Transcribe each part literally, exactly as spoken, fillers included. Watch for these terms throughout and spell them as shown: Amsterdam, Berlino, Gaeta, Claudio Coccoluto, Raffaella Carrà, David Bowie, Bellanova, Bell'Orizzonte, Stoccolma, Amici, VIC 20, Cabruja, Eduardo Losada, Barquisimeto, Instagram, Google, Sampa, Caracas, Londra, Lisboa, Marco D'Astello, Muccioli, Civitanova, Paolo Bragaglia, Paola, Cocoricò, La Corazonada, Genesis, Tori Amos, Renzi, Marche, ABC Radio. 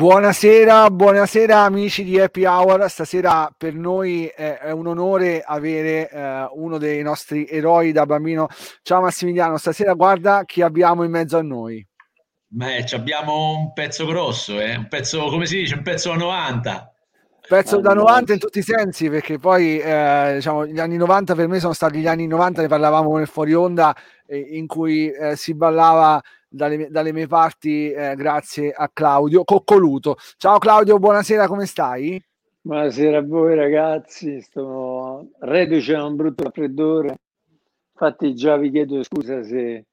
Buonasera, buonasera amici di Happy Hour. Stasera per noi è un onore avere eh, uno dei nostri eroi da bambino. Ciao Massimiliano, stasera guarda chi abbiamo in mezzo a noi. Beh, abbiamo un pezzo grosso, eh? Un pezzo, come si dice, un pezzo a novanta. Pezzo da novanta in tutti i sensi, perché poi eh, diciamo gli anni novanta per me sono stati gli anni novanta, ne parlavamo nel fuori onda, eh, in cui eh, si ballava dalle, dalle mie parti, eh, grazie a Claudio Coccoluto. Ciao Claudio, buonasera, come stai? Buonasera a voi ragazzi, sono reduce da un brutto raffreddore, infatti già vi chiedo scusa se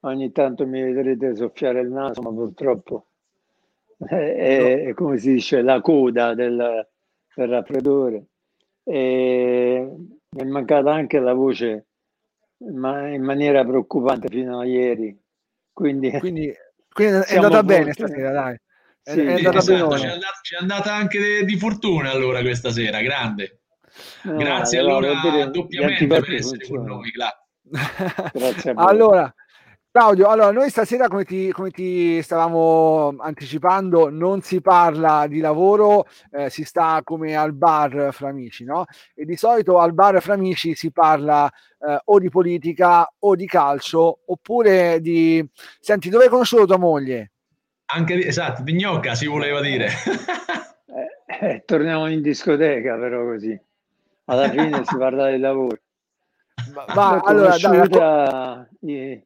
ogni tanto mi vedrete soffiare il naso, ma purtroppo è, è come si dice la coda del, del raffreddore, e mi è mancata anche la voce ma in maniera preoccupante fino a ieri, quindi, quindi, quindi è andata forti. Bene stasera, dai, è, sì, è andata esatto, bene. C'è, andata, c'è andata anche di fortuna allora questa sera, grande, no, grazie no, allora vedere, doppiamente per essere funziona. Con noi grazie a voi. Allora Claudio, allora noi stasera, come ti, come ti stavamo anticipando, non si parla di lavoro, eh, si sta come al bar fra amici, no? E di solito al bar fra amici si parla eh, o di politica o di calcio, oppure di... Senti, dove hai conosciuto tua moglie? Anche di, esatto, di gnocca si voleva dire. eh, eh, torniamo in discoteca però così, alla fine si parla del lavoro. Ma, ma allora, dai, racco- yeah.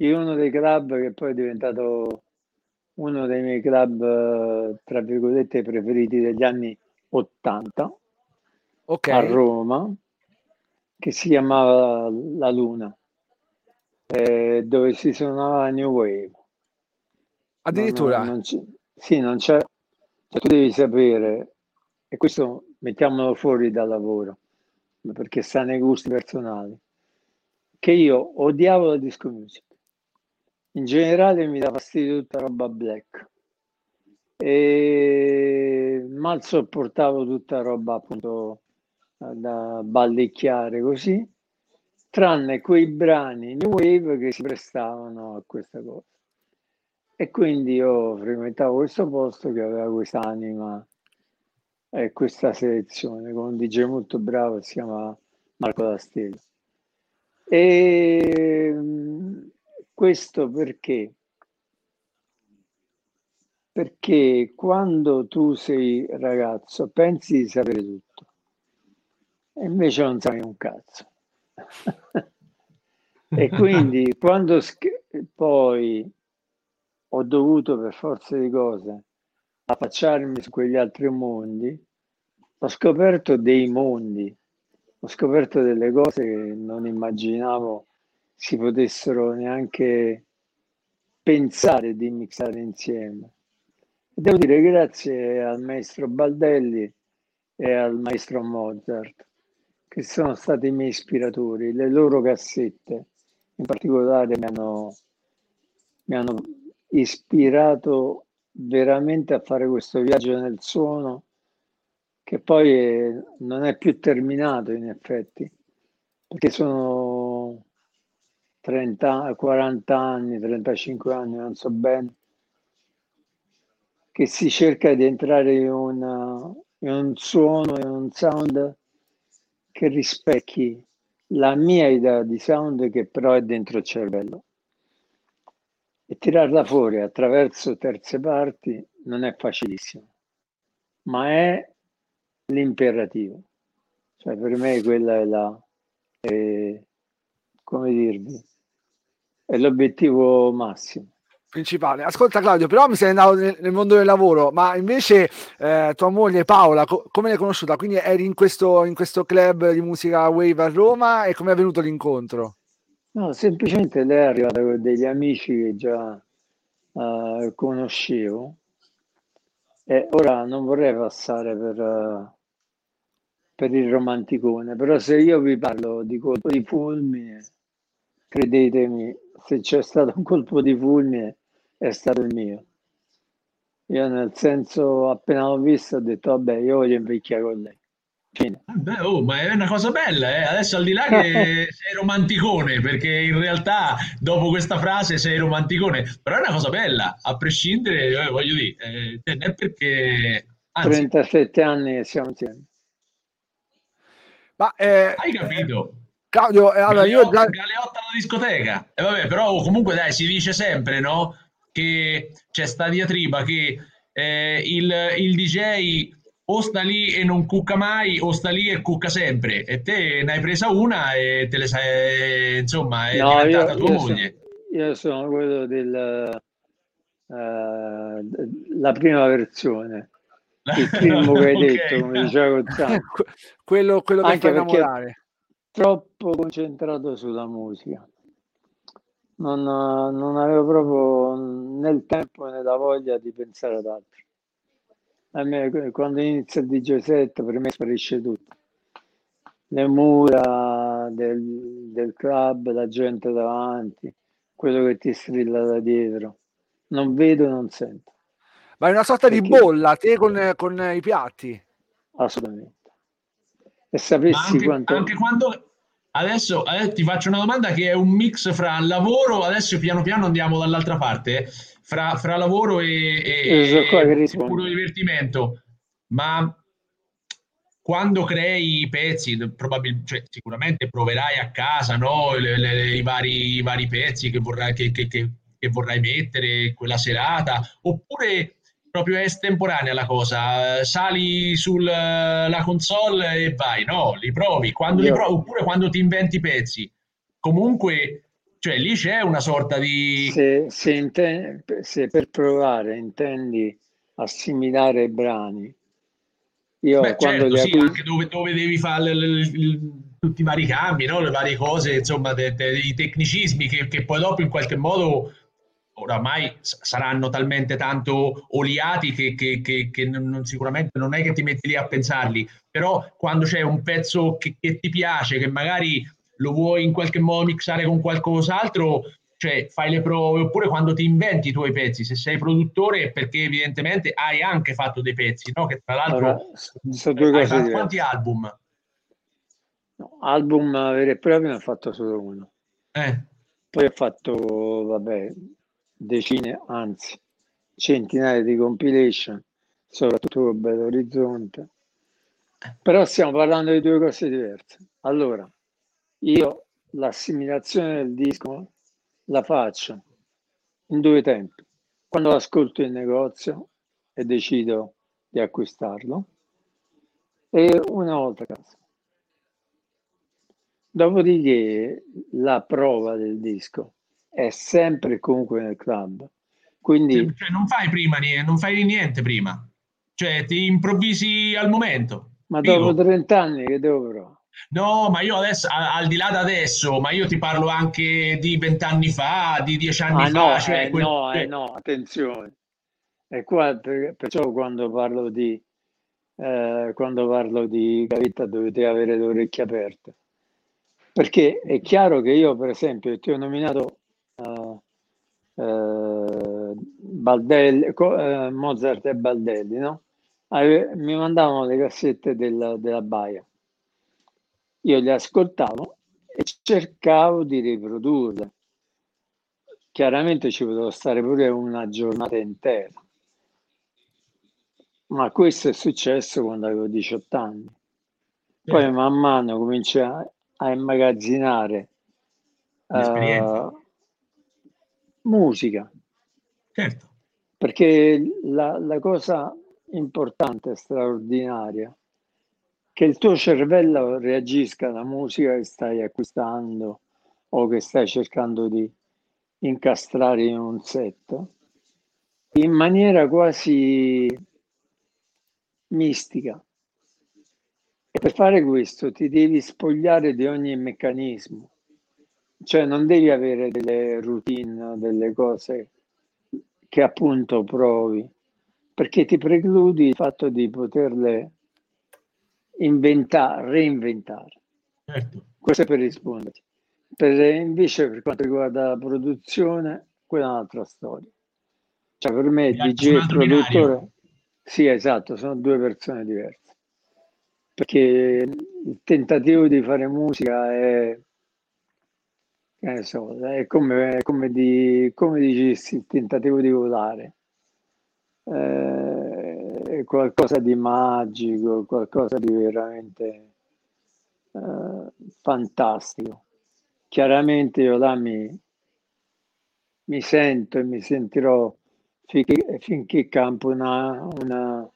Io uno dei club che poi è diventato uno dei miei club, tra virgolette, preferiti degli anni ottanta, okay, a Roma, che si chiamava La Luna, eh, dove si suonava New Wave. Addirittura? Non, non sì, non c'è... Tu devi sapere, e questo mettiamolo fuori dal lavoro, perché sta nei gusti personali, che io odiavo la disco music. In generale mi dà fastidio tutta roba black e mal sopportavo tutta roba appunto da ballicchiare così, tranne quei brani new wave che si prestavano a questa cosa, e quindi io frequentavo questo posto che aveva questa anima e questa selezione con un D J molto bravo, si chiama Marco D'Astello. E questo perché? Perché quando tu sei ragazzo pensi di sapere tutto e invece non sai un cazzo. E quindi quando sch- poi ho dovuto per forza di cose affacciarmi su quegli altri mondi, ho scoperto dei mondi, ho scoperto delle cose che non immaginavo si potessero neanche pensare di mixare insieme. Devo dire grazie al maestro Baldelli e al maestro Mozart, che sono stati i miei ispiratori. Le loro cassette in particolare mi hanno, mi hanno ispirato veramente a fare questo viaggio nel suono, che poi è, non è più terminato in effetti, perché sono trenta, quaranta anni, trentacinque anni, non so bene, che si cerca di entrare in, una, in un suono, in un sound che rispecchi la mia idea di sound, che però è dentro il cervello, e tirarla fuori attraverso terze parti non è facilissimo, ma è l'imperativo, cioè per me quella è la è, come dirvi, è l'obiettivo massimo principale. Ascolta Claudio, però mi sei andato nel, nel mondo del lavoro, ma invece eh, tua moglie Paola, co- come l'hai conosciuta? Quindi eri in questo, in questo club di musica wave a Roma, e come è avvenuto l'incontro? No, semplicemente lei è arrivata con degli amici che già eh, conoscevo, e ora non vorrei passare per, per il romanticone, però se io vi parlo di colpo di fulmine, credetemi, se c'è stato un colpo di fulmine è stato il mio. Io nel senso, appena l'ho visto ho detto vabbè, io voglio invecchiare con lei. Fine. Vabbè, oh, ma è una cosa bella, eh? Adesso al di là che sei romanticone, perché in realtà dopo questa frase sei romanticone, però è una cosa bella, a prescindere, eh, voglio dire, eh, non è perché... Anzi, trentasette anni siamo insieme. Ma, eh, hai capito? Eh, Claudio, eh, allora Galeotta, io... Galeotta alla discoteca, eh, vabbè, però comunque dai, si dice sempre, no? Che c'è sta diatriba che eh, il, il di jay... o sta lì e non cucca mai, o sta lì e cucca sempre. E te ne hai presa una e te le sai, insomma, è no, diventata io, tua io moglie. Sono, io sono quello del uh, la prima versione, il primo che hai okay, detto, come diceva Cozzano. Quello, quello che fa innamorare. Troppo concentrato sulla musica. Non, non avevo proprio né il tempo né la voglia di pensare ad altro. A me, quando inizia il di jay set, per me sparisce tutto, le mura del, del club, la gente davanti, quello che ti strilla da dietro, non vedo, non sento. Ma è una sorta Perché... di bolla te con, con i piatti, assolutamente. E sapessi anche, quanto... anche quando adesso, adesso ti faccio una domanda che è un mix fra lavoro, adesso piano piano andiamo dall'altra parte, Fra, fra lavoro e, e, e puro divertimento, ma quando crei i pezzi, probabil- cioè, sicuramente proverai a casa, no? le, le, i, vari, i vari pezzi che vorrai, che, che, che, che vorrai mettere quella serata, oppure proprio è estemporanea la cosa, sali sulla console e vai, no? Li provi, quando li provi, oppure quando ti inventi i pezzi, comunque... Cioè lì c'è una sorta di... Se, se, inten- se per provare intendi assimilare i brani, io Beh, quando certo, sì, acu- anche dove, dove devi fare le, le, le, tutti i vari cambi, no? Le varie cose, insomma, de, de, dei tecnicismi che, che poi dopo in qualche modo oramai saranno talmente tanto oliati che, che, che, che non, sicuramente non è che ti metti lì a pensarli, però quando c'è un pezzo che, che ti piace, che magari... lo vuoi in qualche modo mixare con qualcos'altro, cioè fai le prove, oppure quando ti inventi i tuoi pezzi, se sei produttore, perché evidentemente hai anche fatto dei pezzi, no? Che tra l'altro allora, so due cose diverse. Quanti album? No, album vero e proprio ne ho fatto solo uno. Eh. Poi ho fatto, vabbè, decine, anzi, centinaia di compilation, soprattutto Bell'Orizzonte. Però stiamo parlando di due cose diverse. Allora, io l'assimilazione del disco la faccio in due tempi: quando ascolto in negozio e decido di acquistarlo, e una volta a casa. Dopodiché la prova del disco è sempre e comunque nel club, quindi cioè, non fai prima non fai niente prima, cioè ti improvvisi al momento. Ma dopo trenta anni che devo provare? No, ma io adesso, al di là da adesso, ma io ti parlo anche di vent'anni fa, di dieci anni ah, fa. No, cioè eh, quel... no, eh, no, attenzione. E qua, perciò quando parlo di eh, quando parlo di Gaeta dovete avere le orecchie aperte. Perché è chiaro che io, per esempio, ti ho nominato uh, uh, Baldelli, uh, Mozart e Baldelli, no? Ave- mi mandavano le cassette del, della Baia. Io li ascoltavo e cercavo di riprodurle. Chiaramente ci poteva stare pure una giornata intera, ma questo è successo quando avevo diciotto anni. Poi eh. man mano cominciai a, a immagazzinare uh, musica. Certo. Perché la, la cosa importante, straordinaria, che il tuo cervello reagisca alla musica che stai acquistando o che stai cercando di incastrare in un set in maniera quasi mistica. E per fare questo ti devi spogliare di ogni meccanismo, cioè non devi avere delle routine, delle cose che appunto provi, perché ti precludi il fatto di poterle inventare, reinventare. Certo. Questo è per rispondere. Per invece per quanto riguarda la produzione, quella è un'altra storia. Cioè per me il di jay e il produttore, binario. Sì, esatto, sono due persone diverse. perché il tentativo di fare musica è, eh, so, è come, è come, di, come dicessi, il tentativo di volare. Eh, è qualcosa di magico, qualcosa di veramente eh, fantastico. Chiaramente io là mi, mi sento e mi sentirò finché, finché campo una, una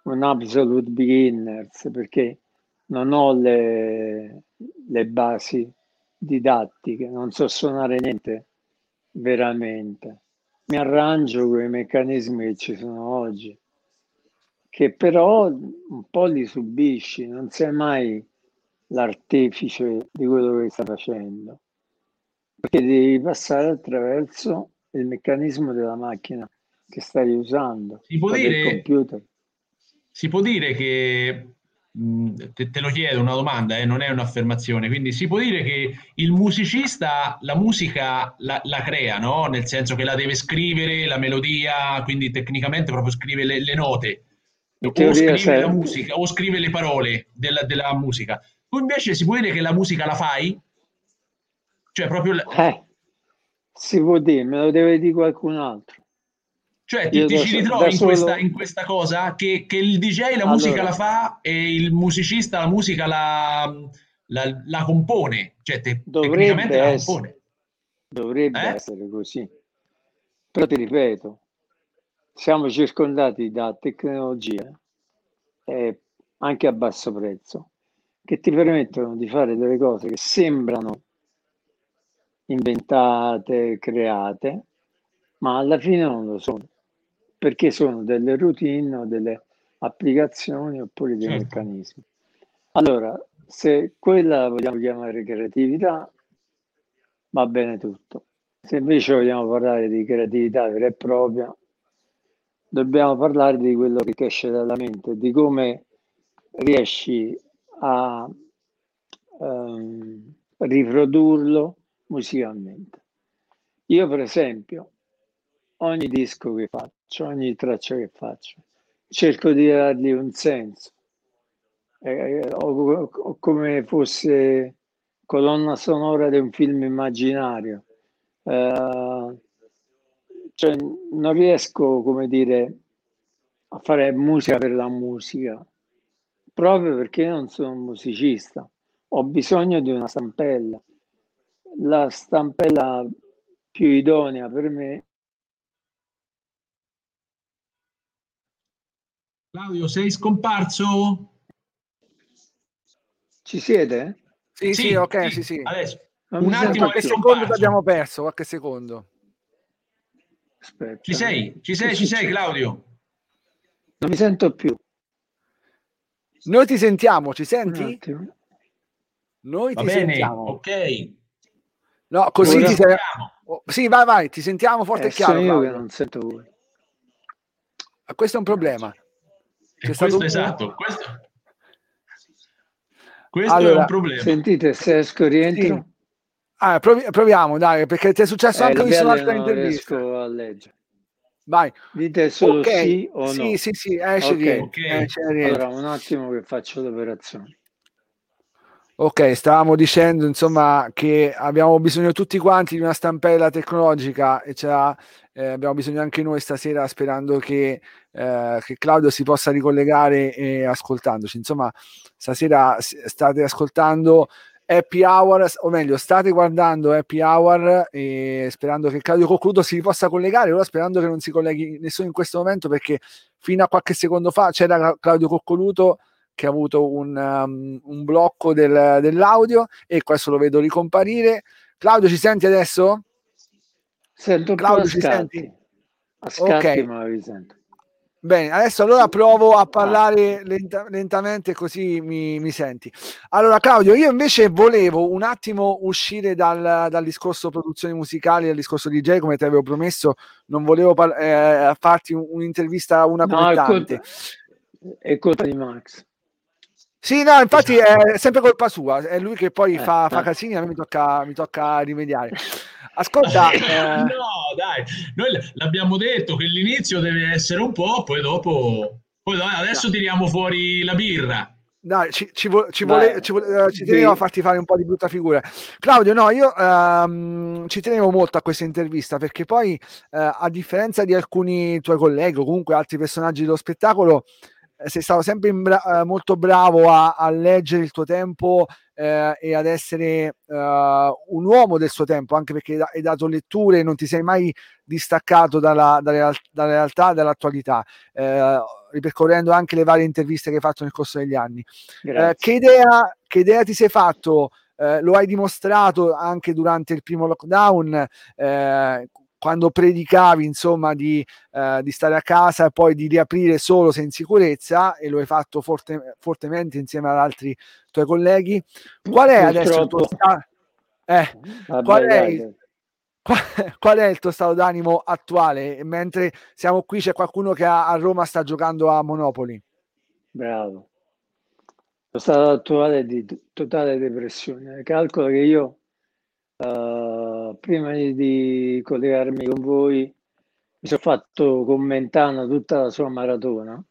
un absolute beginners, perché non ho le, le basi didattiche, non so suonare niente veramente. Mi arrangio con i meccanismi che ci sono oggi, che però un po' li subisci, non sei mai l'artefice di quello che stai facendo, perché devi passare attraverso il meccanismo della macchina che stai usando, si può dire, del computer. Si può dire che, te, te lo chiedo, una domanda, eh, non è un'affermazione, quindi si può dire che il musicista la musica la, la crea, no? Nel senso che la deve scrivere, la melodia, quindi tecnicamente proprio scrive le, le note, o scrive sei... la musica, o scrive le parole della, della musica. Tu invece si può dire che la musica la fai? Cioè proprio... La... Eh, si può dire, me lo deve dire qualcun altro. Cioè ti, ti ci ritrovi in questa, solo... in questa cosa che, che il D J la musica allora... la fa e il musicista la musica la, la, la compone, cioè te, tecnicamente la essere, compone. Dovrebbe eh? essere così. Però ti ripeto, siamo circondati da tecnologie eh, anche a basso prezzo, che ti permettono di fare delle cose che sembrano inventate, create, ma alla fine non lo sono, perché sono delle routine o delle applicazioni oppure dei certo. meccanismi. Allora, se quella la vogliamo chiamare creatività, va bene tutto. Se invece vogliamo parlare di creatività vera e propria, dobbiamo parlare di quello che esce dalla mente, di come riesci a ehm, riprodurlo musicalmente. Io per esempio ogni disco che faccio, ogni traccia che faccio, cerco di dargli un senso, eh, o, o come fosse colonna sonora di un film immaginario, eh, cioè non riesco, come dire, a fare musica per la musica, proprio perché non sono un musicista, ho bisogno di una stampella. La stampella più idonea per me. Claudio, sei scomparso? Ci siete? Sì, sì, sì ok, sì, sì. sì. Adesso. Un attimo, qualche secondo ti abbiamo perso, qualche secondo. Aspetta. Ci sei? Ci sei, ci sei, Claudio? Non mi sento più. Noi ti sentiamo, ci senti? Noi Va ti bene, sentiamo. Ok. No, così ti sentiamo. Oh, sì, vai, vai, ti sentiamo forte eh, e chiaro. Io che non sento voi. Ma questo è un problema. C'è questo un... esatto, questo, questo allora, è un problema. Sentite, se esco rientro. Sì. Ah, provi- proviamo, dai, perché ti è successo eh, anche in un'altra intervista. Riesco a leggere. Vai. Dite solo okay. sì o no? Sì, sì, sì, esce okay. okay. eh, Allora, un attimo che faccio l'operazione. Ok, stavamo dicendo insomma che abbiamo bisogno tutti quanti di una stampella tecnologica e cioè, eh, abbiamo bisogno anche noi stasera, sperando che, eh, che Claudio si possa ricollegare e ascoltandoci. Insomma, stasera state ascoltando Happy Hour, o meglio, state guardando Happy Hour e sperando che Claudio Coccoluto si possa collegare, ora sperando che non si colleghi nessuno in questo momento, perché fino a qualche secondo fa c'era Claudio Coccoluto che ha avuto un, um, un blocco del, dell'audio e questo lo vedo ricomparire. Claudio, ci senti adesso? Sento Claudio, ci scatti. senti? A scatti, ok, ma vi sento. Bene, adesso allora provo a parlare lenta, lentamente così mi, mi senti. Allora Claudio, io invece volevo un attimo uscire dal, dal discorso produzioni musicali, dal discorso D J, come ti avevo promesso, non volevo par- eh, farti un, un'intervista una come no, tante. È colpa, è colpa di Max. Sì, no, infatti è sempre colpa sua, è lui che poi eh, fa, fa casini, a me mi tocca, mi tocca rimediare. Ascolta... eh... No, dai, noi l'abbiamo detto che l'inizio deve essere un po', poi dopo... Poi adesso tiriamo fuori la birra. Dai, ci, ci, vo- ci, vole- ci, vo- ci tenevo a farti fare un po' di brutta figura, Claudio. No, io ehm, ci tenevo molto a questa intervista, perché poi eh, a differenza di alcuni tuoi colleghi o comunque altri personaggi dello spettacolo, eh, sei stato sempre bra- molto bravo a-, a leggere il tuo tempo eh, e ad essere eh, un uomo del suo tempo, anche perché hai dato letture e non ti sei mai distaccato dalla, dalla, dalla realtà, dall'attualità, eh, ripercorrendo anche le varie interviste che hai fatto nel corso degli anni. Eh, che, idea, che idea ti sei fatto? Eh, lo hai dimostrato anche durante il primo lockdown, eh, quando predicavi insomma di, eh, di stare a casa e poi di riaprire solo se in sicurezza, e lo hai fatto forte, fortemente insieme ad altri tuoi colleghi. Qual è Purtroppo. adesso il tuo stato? Eh, Vabbè, qual è il... Qual è il tuo stato d'animo attuale? Mentre siamo qui c'è qualcuno che a Roma sta giocando a Monopoli. Bravo. Lo stato attuale è di totale depressione. Calcolo che io uh, prima di collegarmi con voi mi sono fatto commentare tutta la sua maratona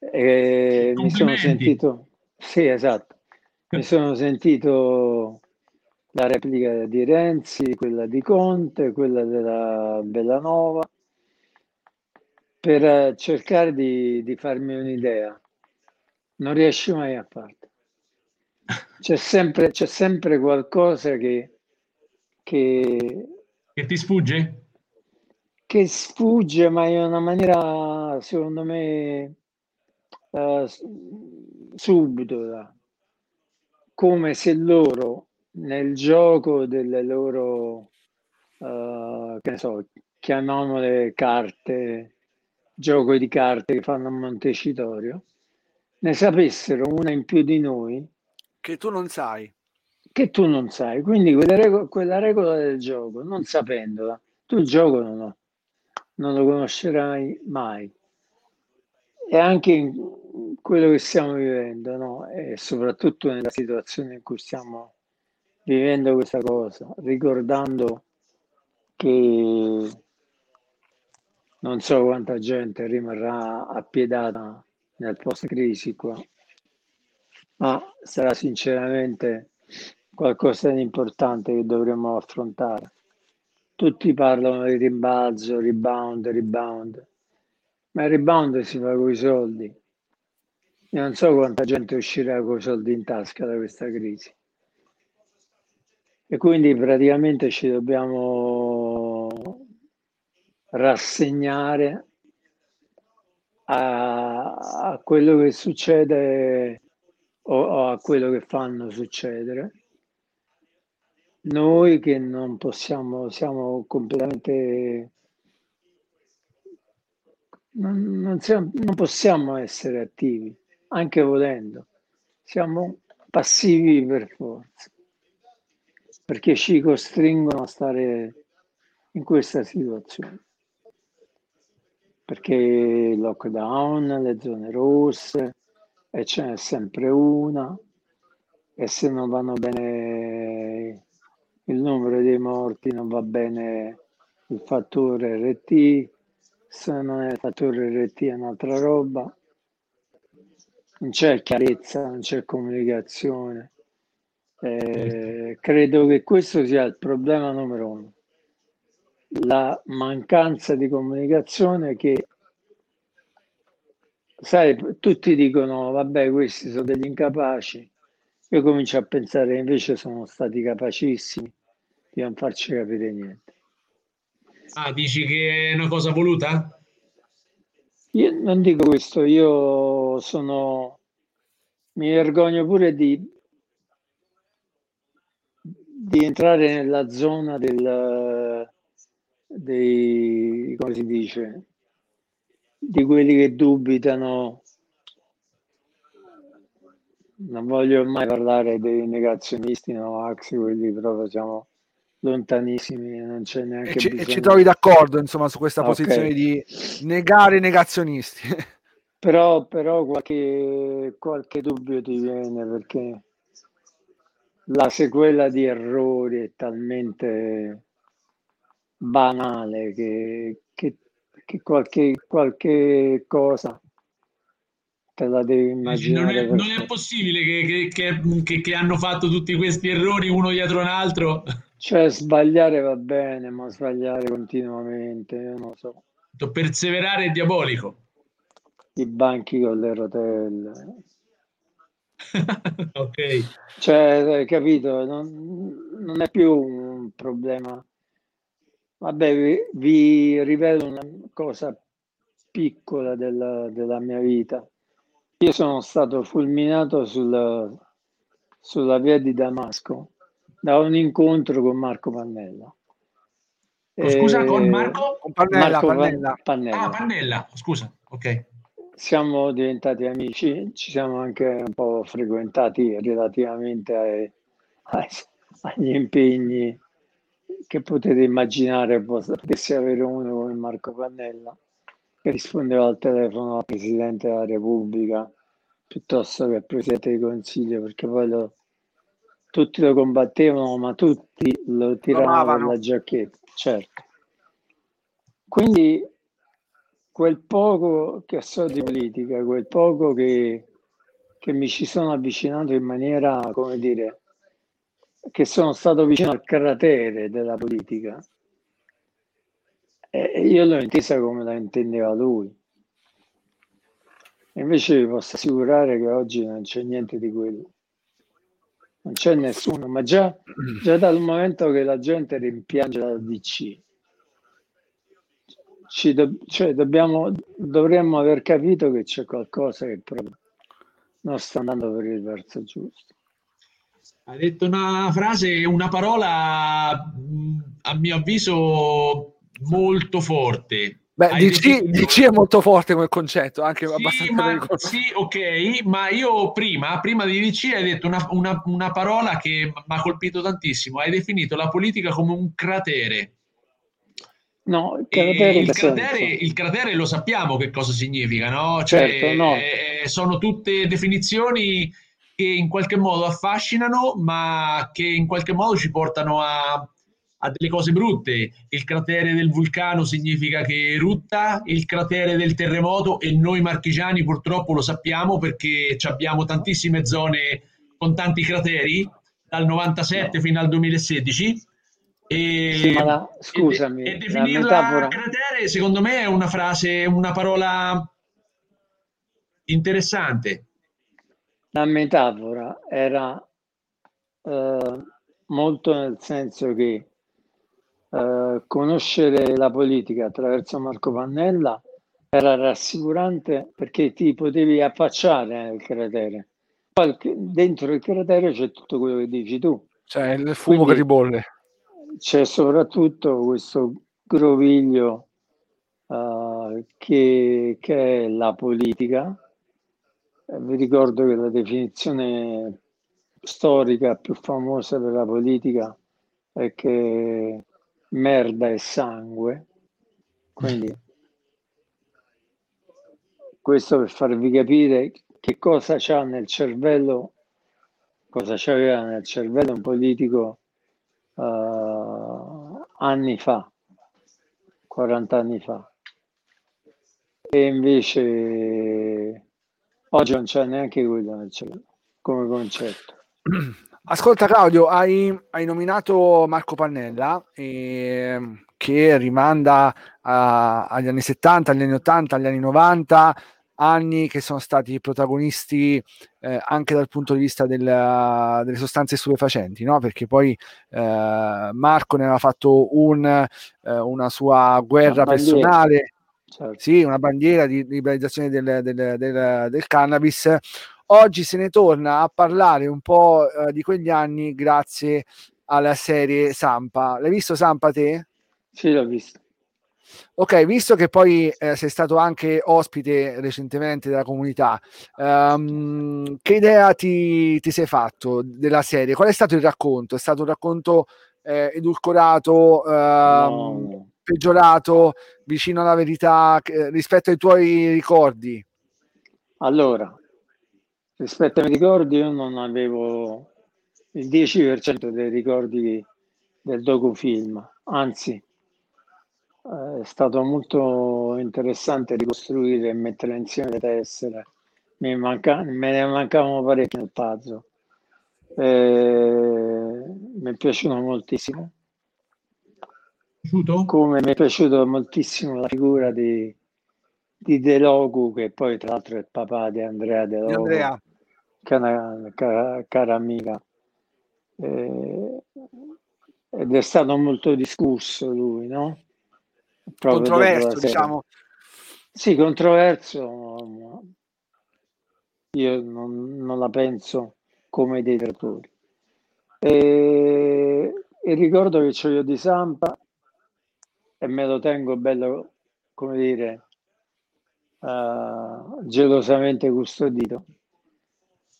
e mi sono sentito... Sì, esatto. Mi sono sentito... la replica di Renzi, quella di Conte, quella della Bellanova, per cercare di, di farmi un'idea. Non riesci mai a farlo. C'è sempre, c'è sempre qualcosa che, che... Che ti sfugge? Che sfugge, ma in una maniera, secondo me, uh, subdola. Come se loro... nel gioco delle loro uh, che ne so, chiamiamole carte, gioco di carte che fanno a Montecitorio, ne sapessero una in più di noi che tu non sai, che tu non sai, quindi quella regola, quella regola del gioco, non sapendola, tu il gioco non lo, non lo conoscerai mai. E anche quello che stiamo vivendo, no? E soprattutto nella situazione in cui stiamo vivendo questa cosa, ricordando che non so quanta gente rimarrà appiedata nel post-crisi qua, ma sarà sinceramente qualcosa di importante che dovremo affrontare. Tutti parlano di rimbalzo, rebound, rebound, ma il rebound si fa con i soldi. Io non so quanta gente uscirà con i soldi in tasca da questa crisi. E quindi praticamente ci dobbiamo rassegnare a, a quello che succede o, o a quello che fanno succedere. Noi che non possiamo, siamo completamente... Non, non, siamo, non possiamo essere attivi, anche volendo. Siamo passivi per forza, perché ci costringono a stare in questa situazione, perché il lockdown, le zone rosse, e ce n'è sempre una, e se non vanno bene il numero dei morti, non va bene il fattore erre ti, se non è il fattore erre ti è un'altra roba, non c'è chiarezza, non c'è comunicazione. Eh, credo che questo sia il problema numero uno, la mancanza di comunicazione, che sai, tutti dicono vabbè questi sono degli incapaci, io comincio a pensare invece sono stati capacissimi di non farci capire niente. Ah, dici che è una cosa voluta? Io non dico questo, io sono mi vergogno pure di di entrare nella zona del dei come si dice di quelli che dubitano. Non voglio mai parlare dei negazionisti, no, Axi, quelli proprio siamo lontanissimi, non c'è neanche e ci, bisogno. E ci trovi d'accordo insomma su questa okay. posizione di negare i negazionisti? però però qualche qualche dubbio ti viene, perché la sequela di errori è talmente banale che, che, che qualche, qualche cosa te la devi immaginare. Non è, non è possibile che, che, che, che hanno fatto tutti questi errori uno dietro l'altro. Cioè, sbagliare va bene, ma sbagliare continuamente, non lo so. Perseverare è diabolico. I banchi con le rotelle. Ok. Cioè, hai capito, non, non è più un problema. Vabbè, vi, vi rivedo una cosa piccola della, della mia vita. Io sono stato fulminato sulla, sulla via di Damasco da un incontro con Marco Pannella. Oh, scusa, con Marco? Con Pannella, Marco Pannella. Pannella. Ah, Pannella, scusa, ok. Siamo diventati amici, ci siamo anche un po' frequentati relativamente ai, ai, agli impegni che potete immaginare potesse avere uno come Marco Pannella, che rispondeva al telefono al Presidente della Repubblica piuttosto che al Presidente del Consiglio, perché poi lo, tutti lo combattevano, ma tutti lo tiravano dalla giacchetta, certo. Quindi quel poco che so di politica, quel poco che, che mi ci sono avvicinato in maniera, come dire, che sono stato vicino al cratere della politica, e io l'ho intesa come la intendeva lui. Invece vi posso assicurare che oggi non c'è niente di quello, non c'è nessuno, ma già, già dal momento che la gente rimpiange la D C, ci do, cioè dobbiamo, dovremmo aver capito che c'è qualcosa che proprio non sta andando per il verso giusto. Ha detto una frase, una parola a mio avviso molto forte. Beh, D C, detto... D C è molto forte come concetto, anche sì, abbastanza. Ma, sì, ok, ma io prima, prima di D C hai detto una, una, una parola che mi ha colpito tantissimo. Hai definito la politica come un cratere. No, il cratere, il cratere, il cratere lo sappiamo che cosa significa, no? Cioè, certo, no. Eh, sono tutte definizioni che in qualche modo affascinano, ma che in qualche modo ci portano a... ha delle cose brutte. Il cratere del vulcano significa che erutta, il cratere del terremoto, e noi marchigiani purtroppo lo sappiamo perché abbiamo tantissime zone con tanti crateri dal novantasette no. fino al duemilasedici e, sì, ma la, scusami, e, e definirla metafora... cratere secondo me è una frase, una parola interessante. La metafora era eh, molto nel senso che Uh, conoscere la politica attraverso Marco Pannella era rassicurante perché ti potevi affacciare nel cratere. Poi dentro il cratere c'è tutto quello che dici tu, cioè il fumo. Quindi, che ribolle, c'è soprattutto questo groviglio uh, che, che è la politica. Vi ricordo che la definizione storica più famosa della politica è che merda e sangue. Quindi questo per farvi capire che cosa c'ha nel cervello, cosa c'aveva nel cervello un politico uh, anni fa, quaranta anni fa. E invece oggi non c'è neanche quello nel cervello come concetto. Ascolta Claudio, hai, hai nominato Marco Pannella eh, che rimanda a, agli anni settanta, agli anni ottanta, agli anni novanta, anni che sono stati protagonisti eh, anche dal punto di vista del, delle sostanze stupefacenti, no? Perché poi eh, Marco ne aveva fatto un, eh, una sua guerra personale, certo. Sì, una bandiera di liberalizzazione del, del, del, del cannabis. Oggi se ne torna a parlare un po' eh, di quegli anni grazie alla serie Sampa. L'hai visto Sampa te? Sì, l'ho visto. Ok, visto che poi eh, sei stato anche ospite recentemente della comunità, ehm, che idea ti, ti sei fatto della serie? Qual è stato il racconto? È stato un racconto eh, edulcorato, ehm, no. peggiorato, vicino alla verità, eh, rispetto ai tuoi ricordi? Allora... rispetto ai miei ricordi, io non avevo il dieci per cento dei ricordi del docufilm, anzi è stato molto interessante ricostruire e mettere insieme le tessere mi manca, me ne mancavano parecchi nel puzzle. Eh, mi è piaciuto moltissimo. Piaciuto? Come mi è piaciuto moltissimo la figura di, di De Logu, che poi tra l'altro è il papà di Andrea De Logu, Andrea. Che è una cara, cara amica. Eh, ed è stato molto discusso lui, no? Proprio controverso, diciamo. Sì, controverso. Io non, non la penso come dei trattori. E, e ricordo che c'ho io di Sampa e me lo tengo bello, come dire, uh, gelosamente custodito,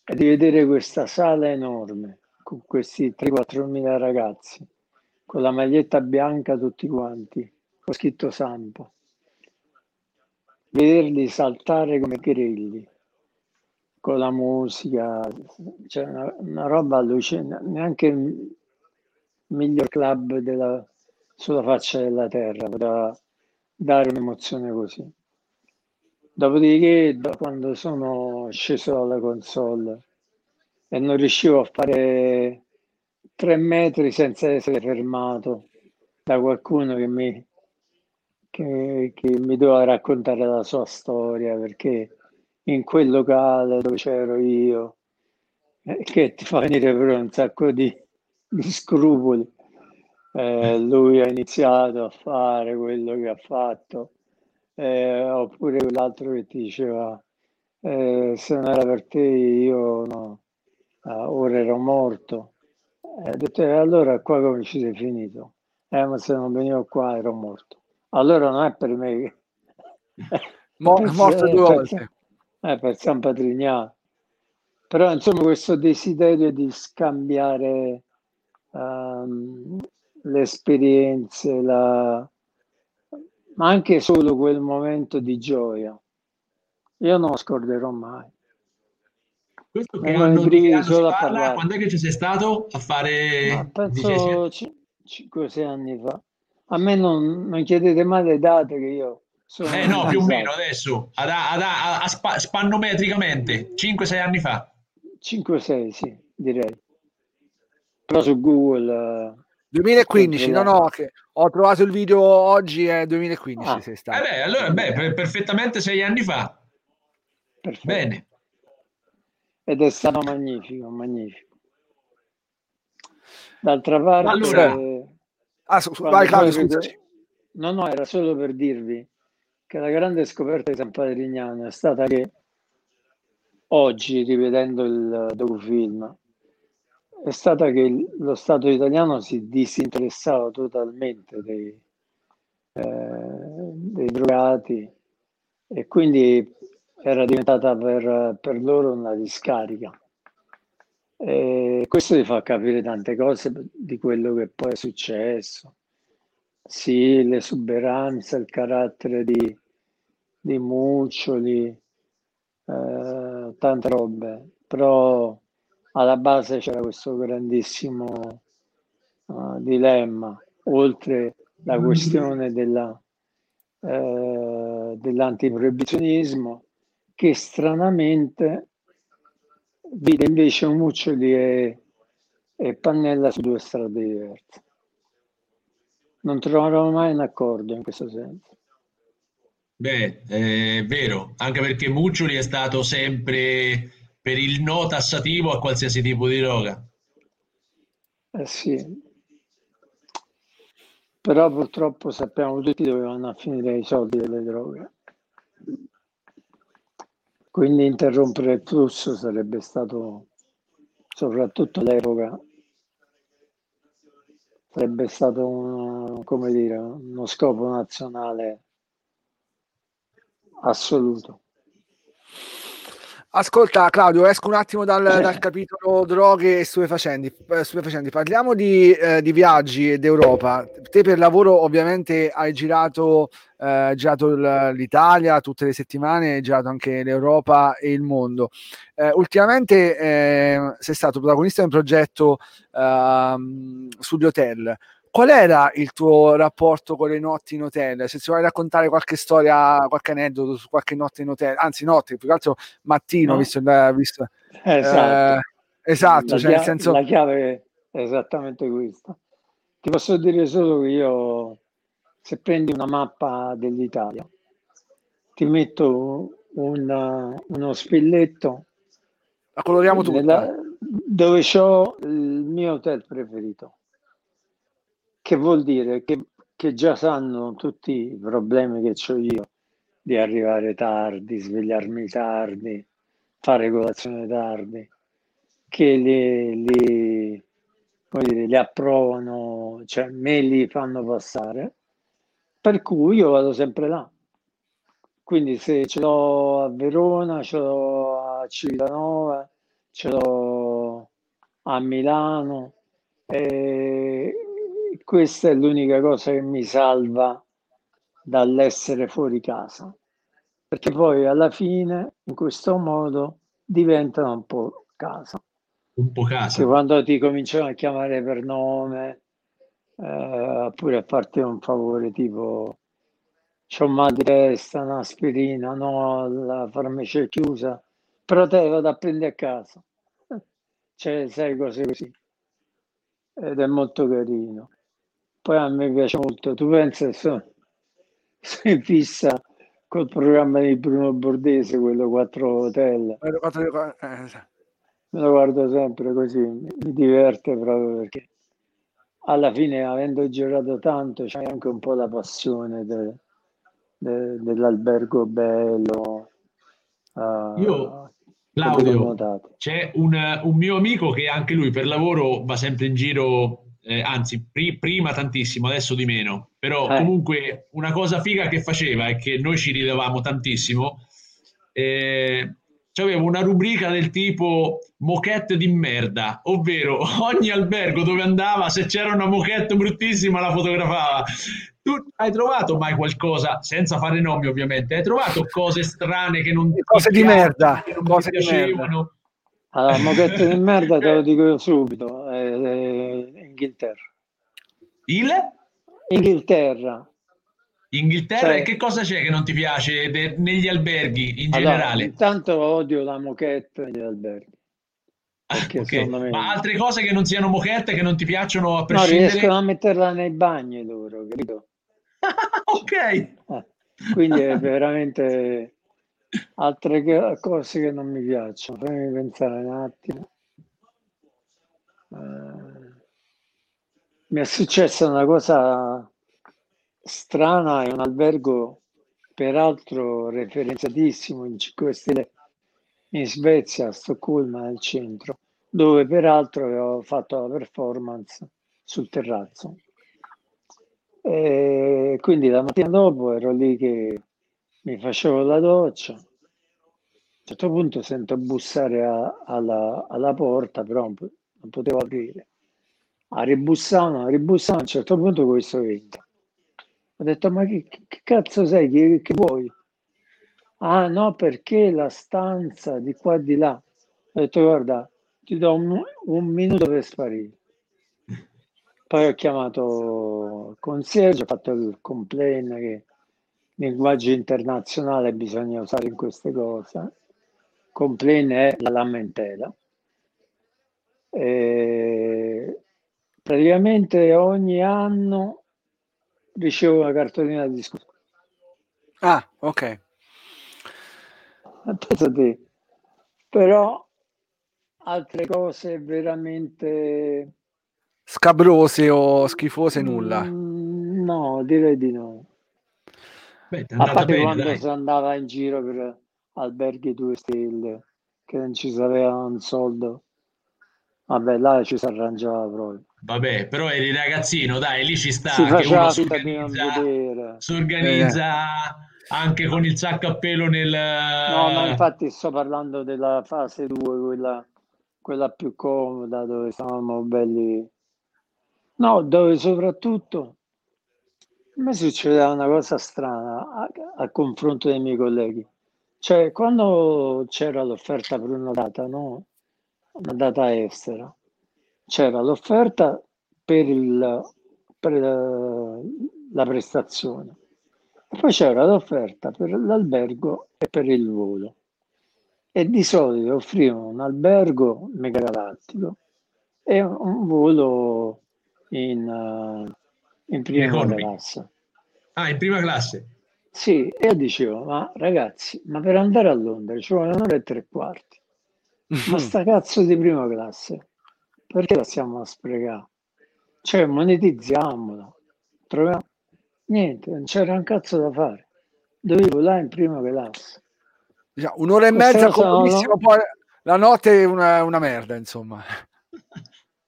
e di vedere questa sala enorme con questi tre quattro mila ragazzi con la maglietta bianca tutti quanti, ho scritto Sampa, vederli saltare come grilli con la musica, cioè una, una roba allucinante, neanche il miglior club della, sulla faccia della terra poteva dare un'emozione così. Dopodiché, da quando sono sceso dalla console e non riuscivo a fare tre metri senza essere fermato da qualcuno che mi, che, che mi doveva raccontare la sua storia, perché in quel locale dove c'ero io, che ti fa venire però un sacco di, di scrupoli, eh, lui ha iniziato a fare quello che ha fatto, eh, oppure quell'altro che ti diceva, eh, se non era per te io no, eh, ora ero morto, eh, ho detto, eh, allora qua come ci sei finito? Eh, ma se non venivo qua ero morto, allora non è per me. Mor- morto due volte. Eh, per San Patrignano. Però insomma questo desiderio di scambiare um, le esperienze, la... ma anche solo quel momento di gioia, io non lo scorderò mai. Questo che hanno solo a parlare. Quando è che ci sei stato a fare? Ma penso cinque o sei anni fa. A me non, non chiedete mai le date che io... Eh no, più o meno adesso, ad, ad, ad, a spa, spannometricamente, cinque sei anni fa. cinque sei, sì, direi. Però su Google... duemilaquindici, no, no, che ho trovato il video oggi, è duemilaquindici. Ah. Sei stato. Eh beh, allora, beh, perfettamente sei anni fa. Perfetto. Bene. Ed è stato magnifico, magnifico. D'altra parte... Allora... Eh, ah, su, vai, Claudio, scusaci. No, no, era solo per dirvi che la grande scoperta di San Patrignano è stata che oggi, rivedendo il docufilm, è stata che lo Stato italiano si disinteressava totalmente dei, eh, dei drogati, e quindi era diventata per, per loro una discarica. E questo ti fa capire tante cose di quello che poi è successo. Sì, l'esuberanza, il carattere di, di Muccioli, eh, tante robe, però alla base c'era questo grandissimo uh, dilemma, oltre la questione della, eh, dell'antiproibizionismo, che stranamente vide invece Muccioli e, e Pannella su due strade diverse. Non troverò mai un accordo in questo senso. Beh, è vero, anche perché Muccioli è stato sempre per il no tassativo a qualsiasi tipo di droga. Eh sì. Però purtroppo sappiamo tutti dove vanno a finire i soldi delle droghe. Quindi interrompere il flusso sarebbe stato, soprattutto all'epoca, sarebbe stato uno, come dire, uno scopo nazionale assoluto. Ascolta Claudio, esco un attimo dal, eh. dal capitolo droghe e stupefacenti, stupefacenti. Parliamo di, eh, di viaggi e d'Europa. Te per lavoro ovviamente hai girato, eh, girato l'Italia tutte le settimane, hai girato anche l'Europa e il mondo. Eh, ultimamente eh, sei stato protagonista di un progetto eh, sugli hotel. Qual era il tuo rapporto con le notti in hotel? Se ci vuoi raccontare qualche storia, qualche aneddoto su qualche notte in hotel, anzi notte, più che altro mattino, no. visto, il, visto eh, esatto, eh, esatto la, cioè, chia- nel senso... la chiave è esattamente questa. Ti posso dire solo che io, se prendi una mappa dell'Italia, ti metto una, uno spilletto, la coloriamo tutta, nella, dove c'ho il mio hotel preferito. Che vuol dire che, che già sanno tutti i problemi che ho io di arrivare tardi, svegliarmi tardi, fare colazione tardi, che li, li, come dire, li approvano, cioè me li fanno passare, per cui io vado sempre là. Quindi se ce l'ho a Verona, ce l'ho a Civitanova, ce l'ho a Milano, e questa è l'unica cosa che mi salva dall'essere fuori casa, perché poi alla fine in questo modo diventano un po' casa. Un po' casa. Perché quando ti cominciano a chiamare per nome, eh, oppure a farti un favore tipo c'ho mal di testa, un'aspirina, no, la farmacia è chiusa, però te vado a prendere a casa. Cioè, sai, cose così. Ed è molto carino. Poi a me piace molto, tu pensi, sono, sono in fissa col programma di Bruno Bordese, quello quattro hotel. Me lo guardo sempre così, mi diverte proprio perché alla fine, avendo girato tanto, c'è anche un po' la passione de, de, dell'albergo bello. Uh, Io... Claudio, c'è un, un mio amico che anche lui per lavoro va sempre in giro, eh, anzi pri, prima tantissimo, adesso di meno, però eh. comunque una cosa figa che faceva è che noi ci ridevamo tantissimo, eh, cioè aveva una rubrica del tipo moquette di merda, ovvero ogni albergo dove andava, se c'era una moquette bruttissima la fotografava. Tu hai trovato mai qualcosa, senza fare nomi ovviamente, hai trovato cose strane che non cose ti di piacevano, merda, che non cose ti piacevano? Allora, moquette di merda te lo dico io subito, eh, eh, Inghilterra. Il? Inghilterra. Inghilterra, cioè, e che cosa c'è che non ti piace de- negli alberghi in allora, generale? Intanto odio la moquette negli alberghi. Okay. Me... Ma altre cose che non siano moquette, che non ti piacciono a prescindere? No, riescono a metterla nei bagni loro, capito? Ok. Ah, quindi è veramente altre che... cose che non mi piacciono. Fammi pensare un attimo. Uh, mi è successa una cosa strana in un albergo, peraltro referenziatissimo in cinque stelle, in Spezia, a Stoccolma, nel centro, dove peraltro avevo fatto la performance sul terrazzo. E quindi la mattina dopo ero lì che mi facevo la doccia. A un certo punto sento bussare a, alla, alla porta, però non, non potevo aprire. A ribussare, a ribussare, a un certo punto questo vento. Ho detto, ma che, che cazzo sei? Che, che vuoi? Ah no, perché la stanza di qua e di là. Ho detto, guarda, ti do un, un minuto per sparire. Poi ho chiamato il concierge, ho fatto il complaint che linguaggio internazionale bisogna usare in queste cose. Complaint è la lamentela. E praticamente ogni anno ricevo una cartolina di scusa. Ah, ok. Pensate, però altre cose veramente scabrose o schifose nulla? Mm, no, direi di no. Beh, a parte bene, quando dai. Si andava in giro per alberghi due stelle che non ci sapevano un soldo, vabbè, là ci si arrangiava proprio. Vabbè, però eri ragazzino, dai, lì ci sta, si che uno si organizza, si organizza eh. anche con il sacco a pelo nel... No, no, infatti sto parlando della fase due, quella, quella più comoda, dove stavamo belli... No, dove soprattutto a me succedeva una cosa strana al confronto dei miei colleghi. Cioè, quando c'era l'offerta per una data, no? Una data estera, c'era l'offerta per il per la prestazione. E poi c'era l'offerta per l'albergo e per il volo. E di solito offrivano un albergo megagalattico e un volo in, in prima Economy. classe. Ah, in prima classe? Sì, e io dicevo, ma ragazzi, ma per andare a Londra ci vuole un'ora e tre quarti. Ma sta cazzo di prima classe, perché la stiamo a sprecare? Cioè, monetizziamola. Troviamo... Niente, non c'era un cazzo da fare. Dovevo là in prima classe. Un'ora e mezza, comodissimo, poi la notte è una, una merda, insomma.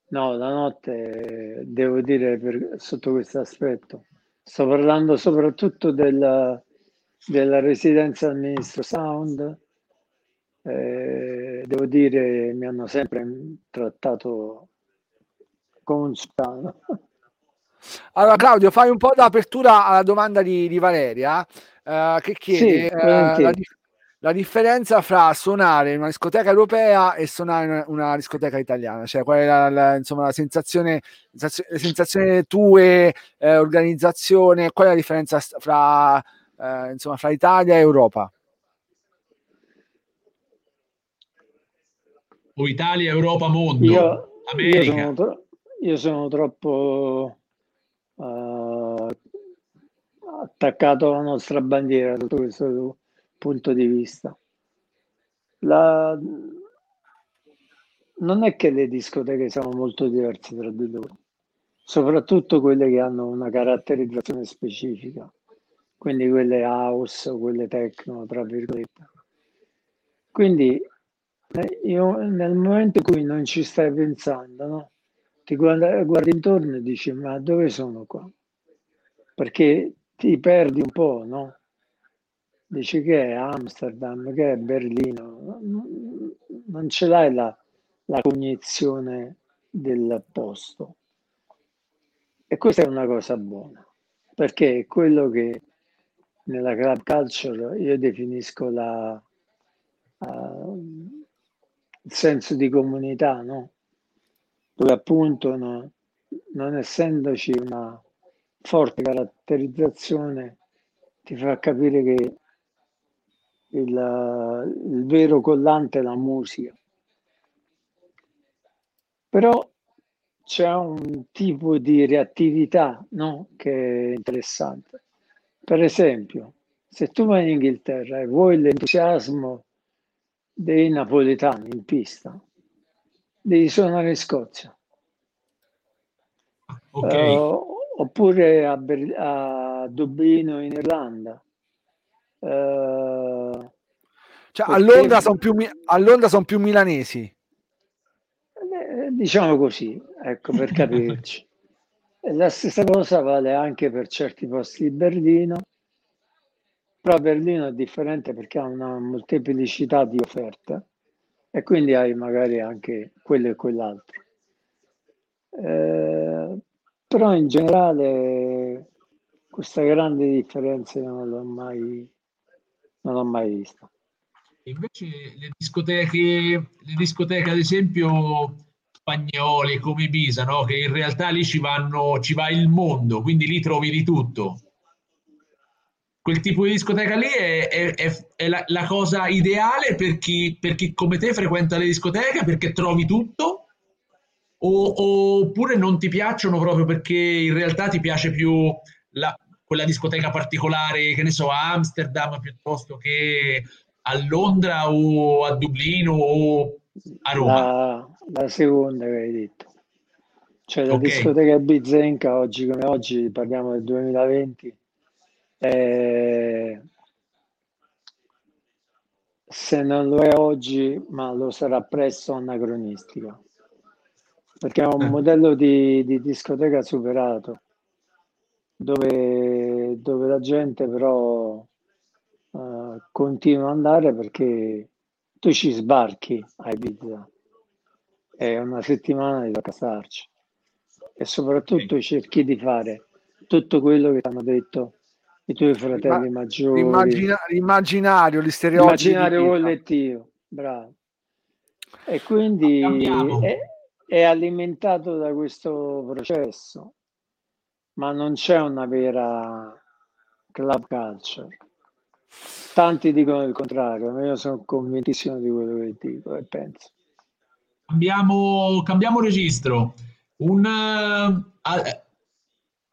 No, la notte, devo dire, per, sotto questo aspetto, sto parlando soprattutto della, della residenza al Ministro Sound, eh, devo dire, mi hanno sempre trattato come un sultano. Allora Claudio, fai un po' d'apertura alla domanda di, di Valeria, eh, che chiede... Sì, eh, la dif- La differenza fra suonare in una discoteca europea e suonare in una, una discoteca italiana, cioè qual è la, la, insomma, la sensazione, le sensazioni tue, eh, organizzazione, qual è la differenza fra, eh, insomma, fra Italia e Europa? O Italia, Europa, mondo, io, America. Io sono, tro- io sono troppo uh, attaccato alla nostra bandiera, tutto questo punto di vista. La... non è che le discoteche siano molto diverse tra di loro, soprattutto quelle che hanno una caratterizzazione specifica, quindi quelle house o quelle techno, tra virgolette. Quindi io, nel momento in cui non ci stai pensando, no? Ti guarda, guardi intorno e dici, ma dove sono qua? Perché ti perdi un po', no? Dici che è Amsterdam, che è Berlino, non ce l'hai la, la cognizione del posto. E questa è una cosa buona, perché è quello che nella club culture io definisco la, uh, il senso di comunità, no? Dove appunto no, non essendoci una forte caratterizzazione ti fa capire che Il, il vero collante è la musica, però c'è un tipo di reattività, no? Che è interessante. Per esempio, se tu vai in Inghilterra e vuoi l'entusiasmo dei napoletani in pista, devi suonare in Scozia, okay. uh, oppure a, Ber- a Dublino in Irlanda. Uh, cioè, a Londra sono più, a Londra sono più milanesi, diciamo così, ecco, per capirci. E la stessa cosa vale anche per certi posti di Berlino, però Berlino è differente perché ha una molteplicità di offerte e quindi hai magari anche quello e quell'altro, eh, però in generale questa grande differenza non l'ho mai non l'ho mai vista. Invece le discoteche, le discoteche ad esempio spagnole come Ibiza, no? Che in realtà lì ci vanno, ci va il mondo, quindi lì trovi di tutto. Quel tipo di discoteca lì è, è, è, è la, la cosa ideale per chi, per chi come te frequenta le discoteche, perché trovi tutto, o, oppure non ti piacciono proprio perché in realtà ti piace più la, quella discoteca particolare, che ne so, a Amsterdam piuttosto che a Londra o a Dublino o a Roma? La, la seconda che hai detto. Cioè la okay. discoteca bizenca, oggi come oggi, parliamo del duemilaventi, eh, se non lo è oggi, ma lo sarà presto, anacronistica. Perché è un eh. modello di, di discoteca superato. Dove, dove la gente però uh, continua ad andare perché tu ci sbarchi a Ibiza, è una settimana da casarci, e soprattutto cerchi di fare tutto quello che ti hanno detto i tuoi fratelli Immag- maggiori, l'immagina- l'immaginario, gli stereotipi, l'immaginario collettivo, bravo. E quindi è, è alimentato da questo processo. ma non c'è una vera club culture. Tanti dicono il contrario, ma io sono convintissimo di quello che dico e penso. Cambiamo, cambiamo registro. Un, uh, al,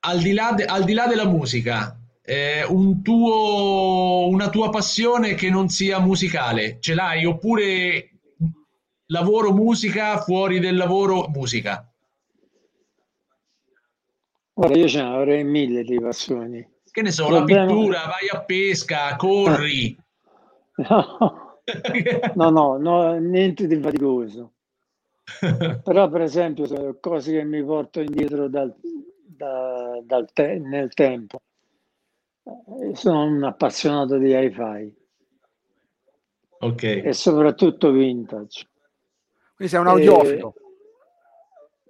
al, di là de, al di là della musica, eh, un tuo, una tua passione che non sia musicale, ce l'hai? Oppure lavoro musica, fuori del lavoro musica? Guarda, io ce ne avrei mille di passioni. Che ne so, problema... la pittura, vai a pesca, corri. No, no, no, no, niente di faticoso. Però, per esempio, sono cose che mi porto indietro dal, da, dal te- nel tempo. Sono un appassionato di hi-fi. Ok. E soprattutto vintage. Quindi sei un audiofilo. E...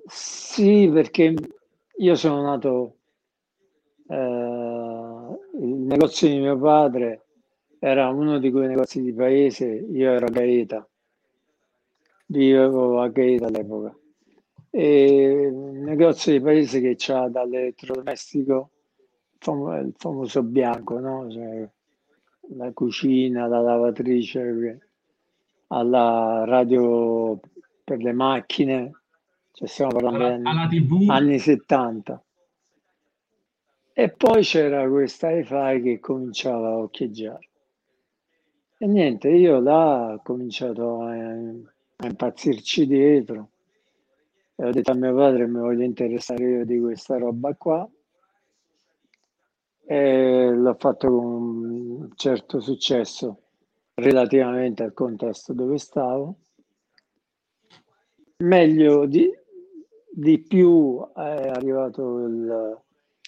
Sì, perché io sono nato... Eh... Il negozio di mio padre era uno di quei negozi di paese, io ero a Gaeta, vivevo a Gaeta all'epoca, e un negozio di paese che c'ha dall'elettrodomestico, il famoso bianco, no? Cioè, la cucina, la lavatrice, alla radio per le macchine, cioè stiamo parlando alla, alla anni, anni settanta. E poi c'era questa hi-fi che cominciava a occhieggiare. E niente, io là ho cominciato a, a impazzirci dietro. E ho detto a mio padre, mi voglio interessare io di questa roba qua. E l'ho fatto con un certo successo relativamente al contesto dove stavo. Meglio di, di più è arrivato il...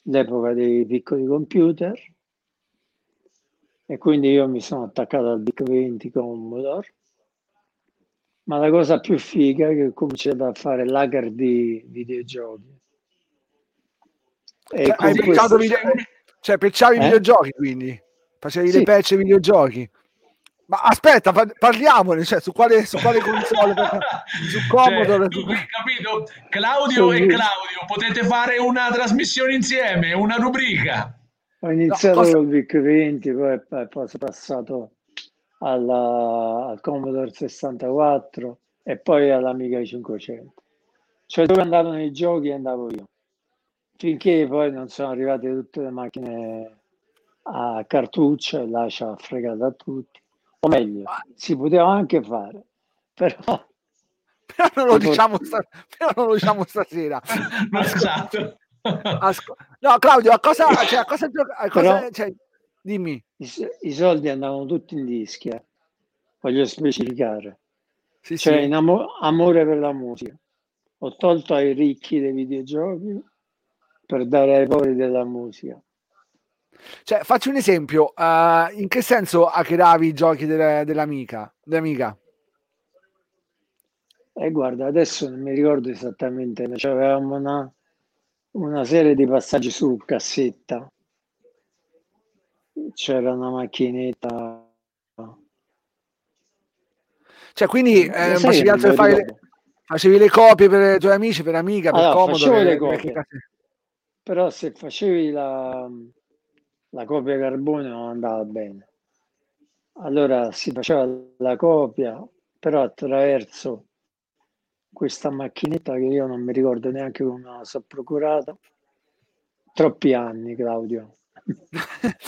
l'epoca dei piccoli computer, e quindi io mi sono attaccato al VIC venti Commodore, ma la cosa più figa è che ho cominciato a fare lager di videogiochi. E cioè, hai questo... video... cioè peccavi eh? videogiochi, quindi facevi sì. le patch videogiochi. Ma aspetta, parliamone, cioè, su quale, su quale console, su Commodore. Cioè, tu hai capito? Claudio sì. e Claudio, potete fare una trasmissione insieme, una rubrica. Ho iniziato no, cosa... col VIC venti, poi, poi sono passato alla, al Commodore sessantaquattro e poi all'Amiga cinquecento. Cioè dove andavano i giochi andavo io, finché poi non sono arrivate tutte le macchine a cartuccia, e là ci ha fregato a tutti. O meglio, si poteva anche fare, però, però, non, lo diciamo sta... però non lo diciamo stasera. Ascol... Ascol... No, Claudio, a cosa, cioè, a cosa... A cosa... Però, cioè, dimmi. I, I soldi andavano tutti in dischi, eh. Voglio specificare. Sì, cioè, sì. In amo... amore per la musica. Ho tolto ai ricchi dei videogiochi per dare ai poveri della musica. Cioè, faccio un esempio, uh, in che senso hackeravi i giochi delle, dell'amica, dell'amica? E eh, guarda, adesso non mi ricordo esattamente, ma cioè, avevamo una, una serie di passaggi su cassetta, c'era una macchinetta, cioè quindi eh, facevi, altro fare, facevi le copie per i tuoi amici, per l'amica, per allora, Commodore, le copie. Per... però se facevi la La copia carbone non andava bene. Allora si faceva la copia, però attraverso questa macchinetta che io non mi ricordo neanche come la so procurata. Troppi anni, Claudio.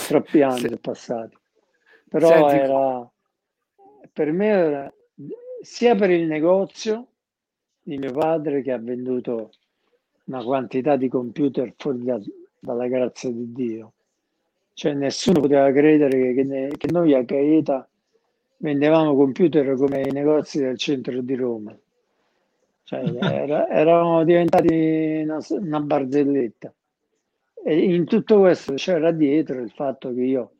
Troppi anni sì. passati. Però Senti. era per me era, sia per il negozio di mio padre che ha venduto una quantità di computer fuori da, dalla grazia di Dio. Cioè nessuno poteva credere che, ne, che noi a Gaeta vendevamo computer come i negozi del centro di Roma. Cioè, era, eravamo diventati una, una barzelletta. E in tutto questo c'era dietro il fatto che io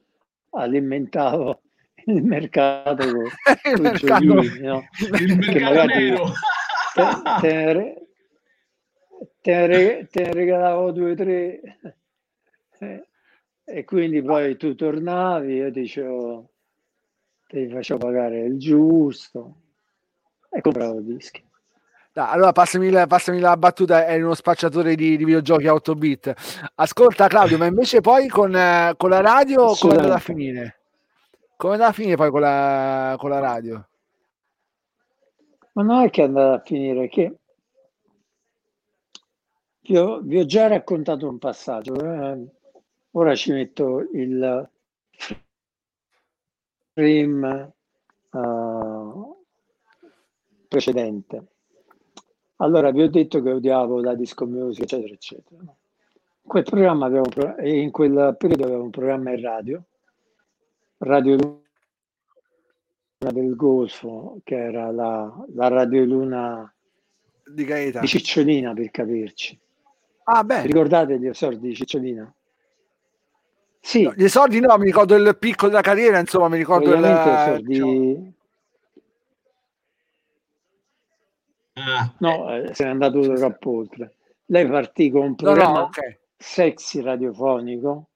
alimentavo il mercato con i giochini, no? Il mercato nero. Te, te, te ne te regalavo due o tre... E quindi poi tu tornavi, io dicevo, ti facevo pagare il giusto e compravo dischi. Da, allora passami la, passami la battuta, è uno spacciatore di, di videogiochi a otto bit. Ascolta Claudio, ma invece poi con, eh, con la radio come è andata a finire? Come è andata a finire poi con la, con la radio? Ma non è che è andata a finire, che io vi ho già raccontato un passaggio, eh? Ora ci metto il frame uh, precedente. Allora vi ho detto che odiavo la disco music, eccetera eccetera. In quel programma avevo, in quel periodo avevo un programma in radio, Radio Luna del Golfo, che era la, la Radio Luna di Gaeta, di Cicciolina, per capirci. Ah, beh. Ricordate gli esordi di Cicciolina? Sì. No, gli esordi no, mi ricordo il picco della carriera, insomma, mi ricordo ovviamente la... esordi... no. Ah, no, eh, se n'è andato troppo oltre. Lei partì con un programma no, no, okay. sexy radiofonico,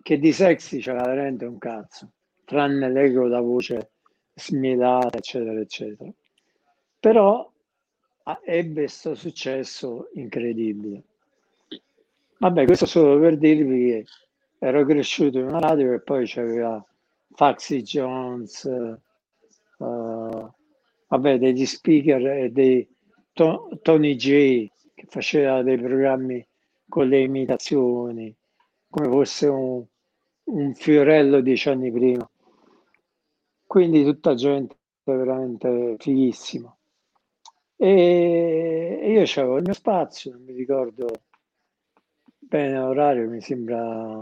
che di sexy c'era veramente un cazzo, tranne l'ego da voce smilata, eccetera eccetera. Però ebbe questo successo incredibile. Vabbè, questo solo per dirvi che ero cresciuto in una radio che poi c'aveva Faxi Jones, uh, vabbè, degli speaker e dei to- Tony J, che faceva dei programmi con le imitazioni, come fosse un, un Fiorello dieci anni prima. Quindi tutta gente veramente fighissima. E io avevo il mio spazio, non mi ricordo bene l'orario, mi sembra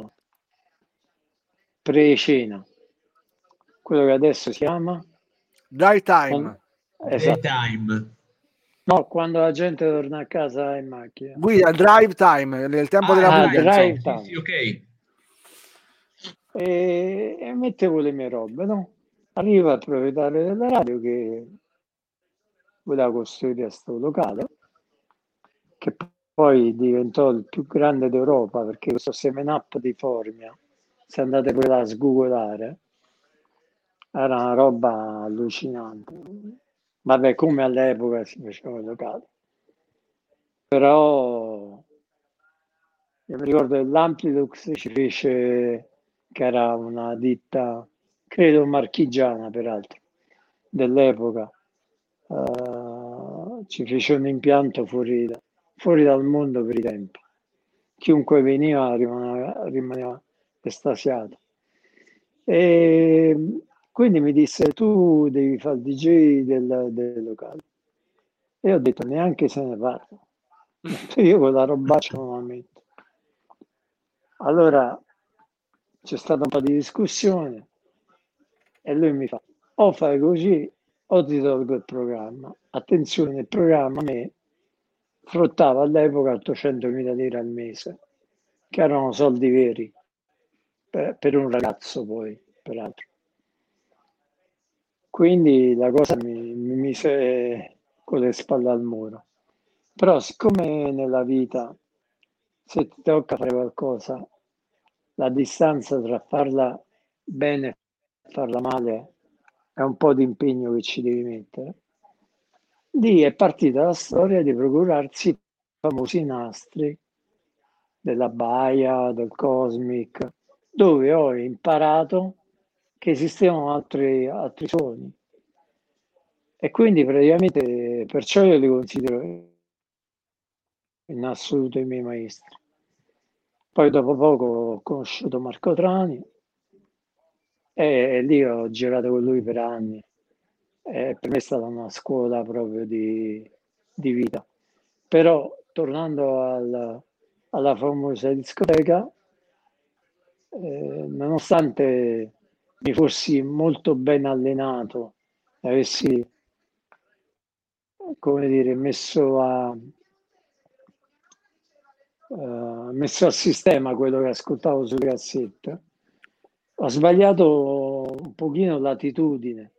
pre-cena, quello che adesso si chiama daytime. Esatto. Daytime. No, quando la gente torna a casa in macchina. Guida, drive time, nel tempo ah, della guida. Sì, sì, okay. e, e mettevo le mie robe, no? Arriva il proprietario della radio che voleva costruire questo locale, che poi diventò il più grande d'Europa, perché questo seven up di Formia, se andate poi là a sgoogolare, era una roba allucinante. Vabbè, come all'epoca si faceva il locale, però io mi ricordo che l'Amplilux ci fece, che era una ditta credo marchigiana peraltro dell'epoca, uh, ci fece un impianto fuori, da, fuori dal mondo per i tempi. Chiunque veniva rimaneva, rimaneva estasiato. E quindi mi disse: tu devi fare il D J del, del locale. E ho detto: neanche se ne parla, io quella robaccia non la metto. Allora c'è stata un po' di discussione e lui mi fa: o fai così o ti tolgo il programma. Attenzione, il programma a me fruttava all'epoca ottocentomila lire al mese, che erano soldi veri per, per un ragazzo, poi peraltro. Quindi la cosa mi, mi mise con le spalle al muro. Però siccome nella vita, se ti tocca fare qualcosa, la distanza tra farla bene e farla male è un po' di impegno che ci devi mettere, lì è partita la storia di procurarsi i famosi nastri della Baia, del Cosmic, dove ho imparato che esistevano altri, altri suoni, e quindi praticamente perciò io li considero in assoluto i miei maestri. Poi dopo poco ho conosciuto Marco Trani e lì ho girato con lui per anni, e per me è stata una scuola proprio di, di vita. Però tornando alla, alla famosa discoteca, eh, nonostante mi fossi molto ben allenato, avessi, come dire, messo a uh, messo a sistema quello che ascoltavo sulle cassette, ho sbagliato un pochino l'attitudine,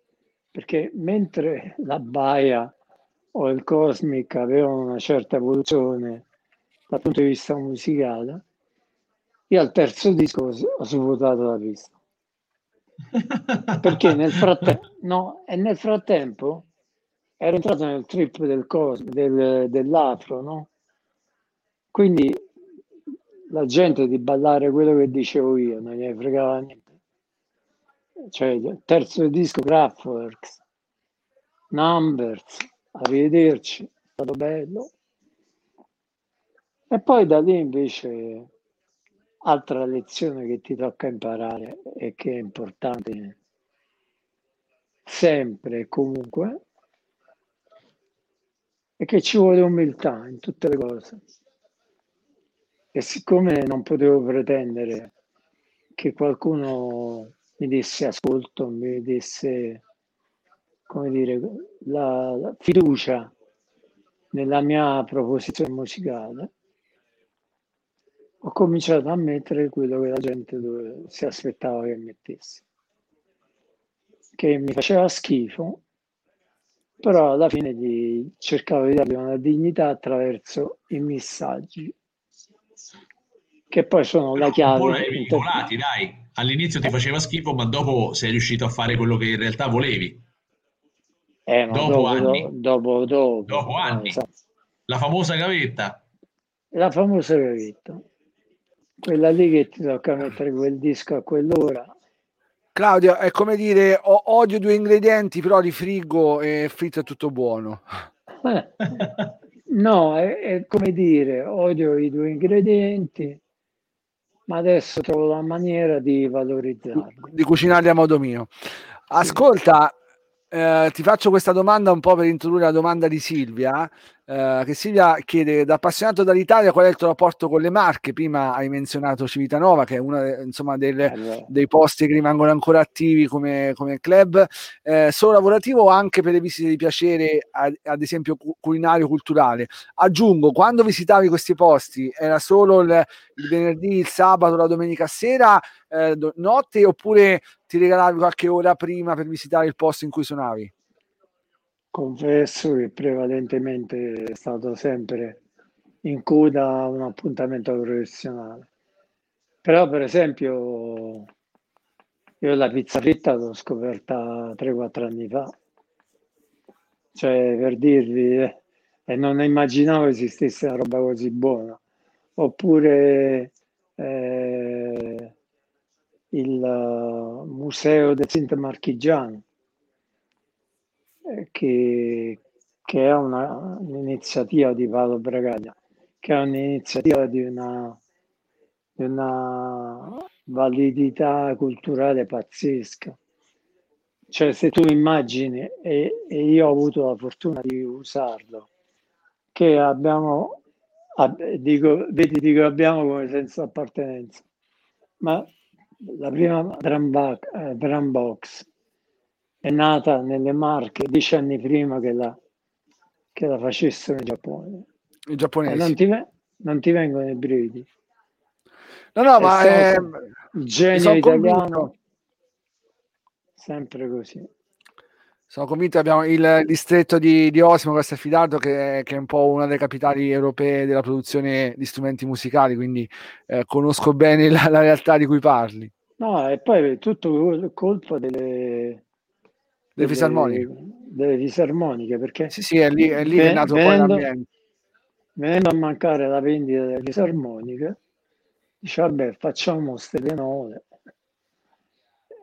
perché mentre la Baia o il Cosmic avevano una certa evoluzione dal punto di vista musicale, io al terzo disco ho svuotato la pista. Perché nel frattempo, no, e nel frattempo era entrata nel trip del coso, del, dell'afro, no? Quindi la gente di ballare quello che dicevo io non gli fregava niente. Cioè, terzo disco, Kraftwerk, Numbers, arrivederci, è stato bello. E poi da lì invece altra lezione che ti tocca imparare e che è importante sempre e comunque è che ci vuole umiltà in tutte le cose. E siccome non potevo pretendere che qualcuno mi desse ascolto, mi desse, come dire, la, la fiducia nella mia proposizione musicale, ho cominciato a mettere quello che la gente dove, si aspettava che mettessi, che mi faceva schifo, però alla fine di, cercavo di dargli una dignità attraverso i messaggi, che poi sono però la chiave. Eri volati, dai. All'inizio ti faceva schifo, ma dopo sei riuscito a fare quello che in realtà volevi. Eh, ma dopo, dopo anni. Dopo, dopo, dopo, dopo anni. Eh, so. La famosa gavetta. La famosa gavetta. Quella lì che ti tocca mettere quel disco a quell'ora. Claudio, è come dire, ho, odio due ingredienti, però li friggo e fritto è tutto buono. Eh, no, è, è come dire, odio i due ingredienti, ma adesso trovo la maniera di valorizzarli. Di cucinarli a modo mio. Ascolta, eh, ti faccio questa domanda un po' per introdurre la domanda di Silvia, eh, che Silvia chiede, da appassionato dall'Italia, qual è il tuo rapporto con le Marche? Prima hai menzionato Civitanova, che è uno insomma, delle, allora. dei posti che rimangono ancora attivi come, come club, eh, solo lavorativo o anche per le visite di piacere, ad, ad esempio culinario, culturale? Aggiungo, quando visitavi questi posti, era solo il, il venerdì, il sabato, la domenica sera, eh, notte, oppure ti regalavi qualche ora prima per visitare il posto in cui suonavi? Confesso che prevalentemente è stato sempre in coda a un appuntamento professionale. Però per esempio io la pizza fritta l'ho scoperta tre quattro anni fa. Cioè, per dirvi, eh, e non immaginavo esistesse una roba così buona. Oppure... Eh, il uh, museo del Sint Marchigiano, eh, che, che è una, un'iniziativa di Paolo Bragaglia, che è un'iniziativa di una, di una validità culturale pazzesca. Cioè, se tu immagini, e, e io ho avuto la fortuna di usarlo, che abbiamo, ab, dico, vedi, dico abbiamo come senso appartenenza, ma la prima drum box è nata nelle Marche dieci anni prima che la, che la facessero in Giappone. I giapponesi. E non ti, non ti vengono i brividi. No, no, e ma è il genio italiano. Convinto. Sempre così. Sono convinto, abbiamo il distretto di, di Osimo, questo è affidato, che, che è un po' una delle capitali europee della produzione di strumenti musicali, quindi eh, conosco bene la, la realtà di cui parli. No, e poi è tutto colpa delle, delle fisarmoniche. Delle fisarmoniche, perché... Sì, sì, è lì, è lì ven- che è nato venendo, poi l'ambiente. Venendo a mancare la vendita delle fisarmoniche, dice, vabbè, facciamo ste pianole.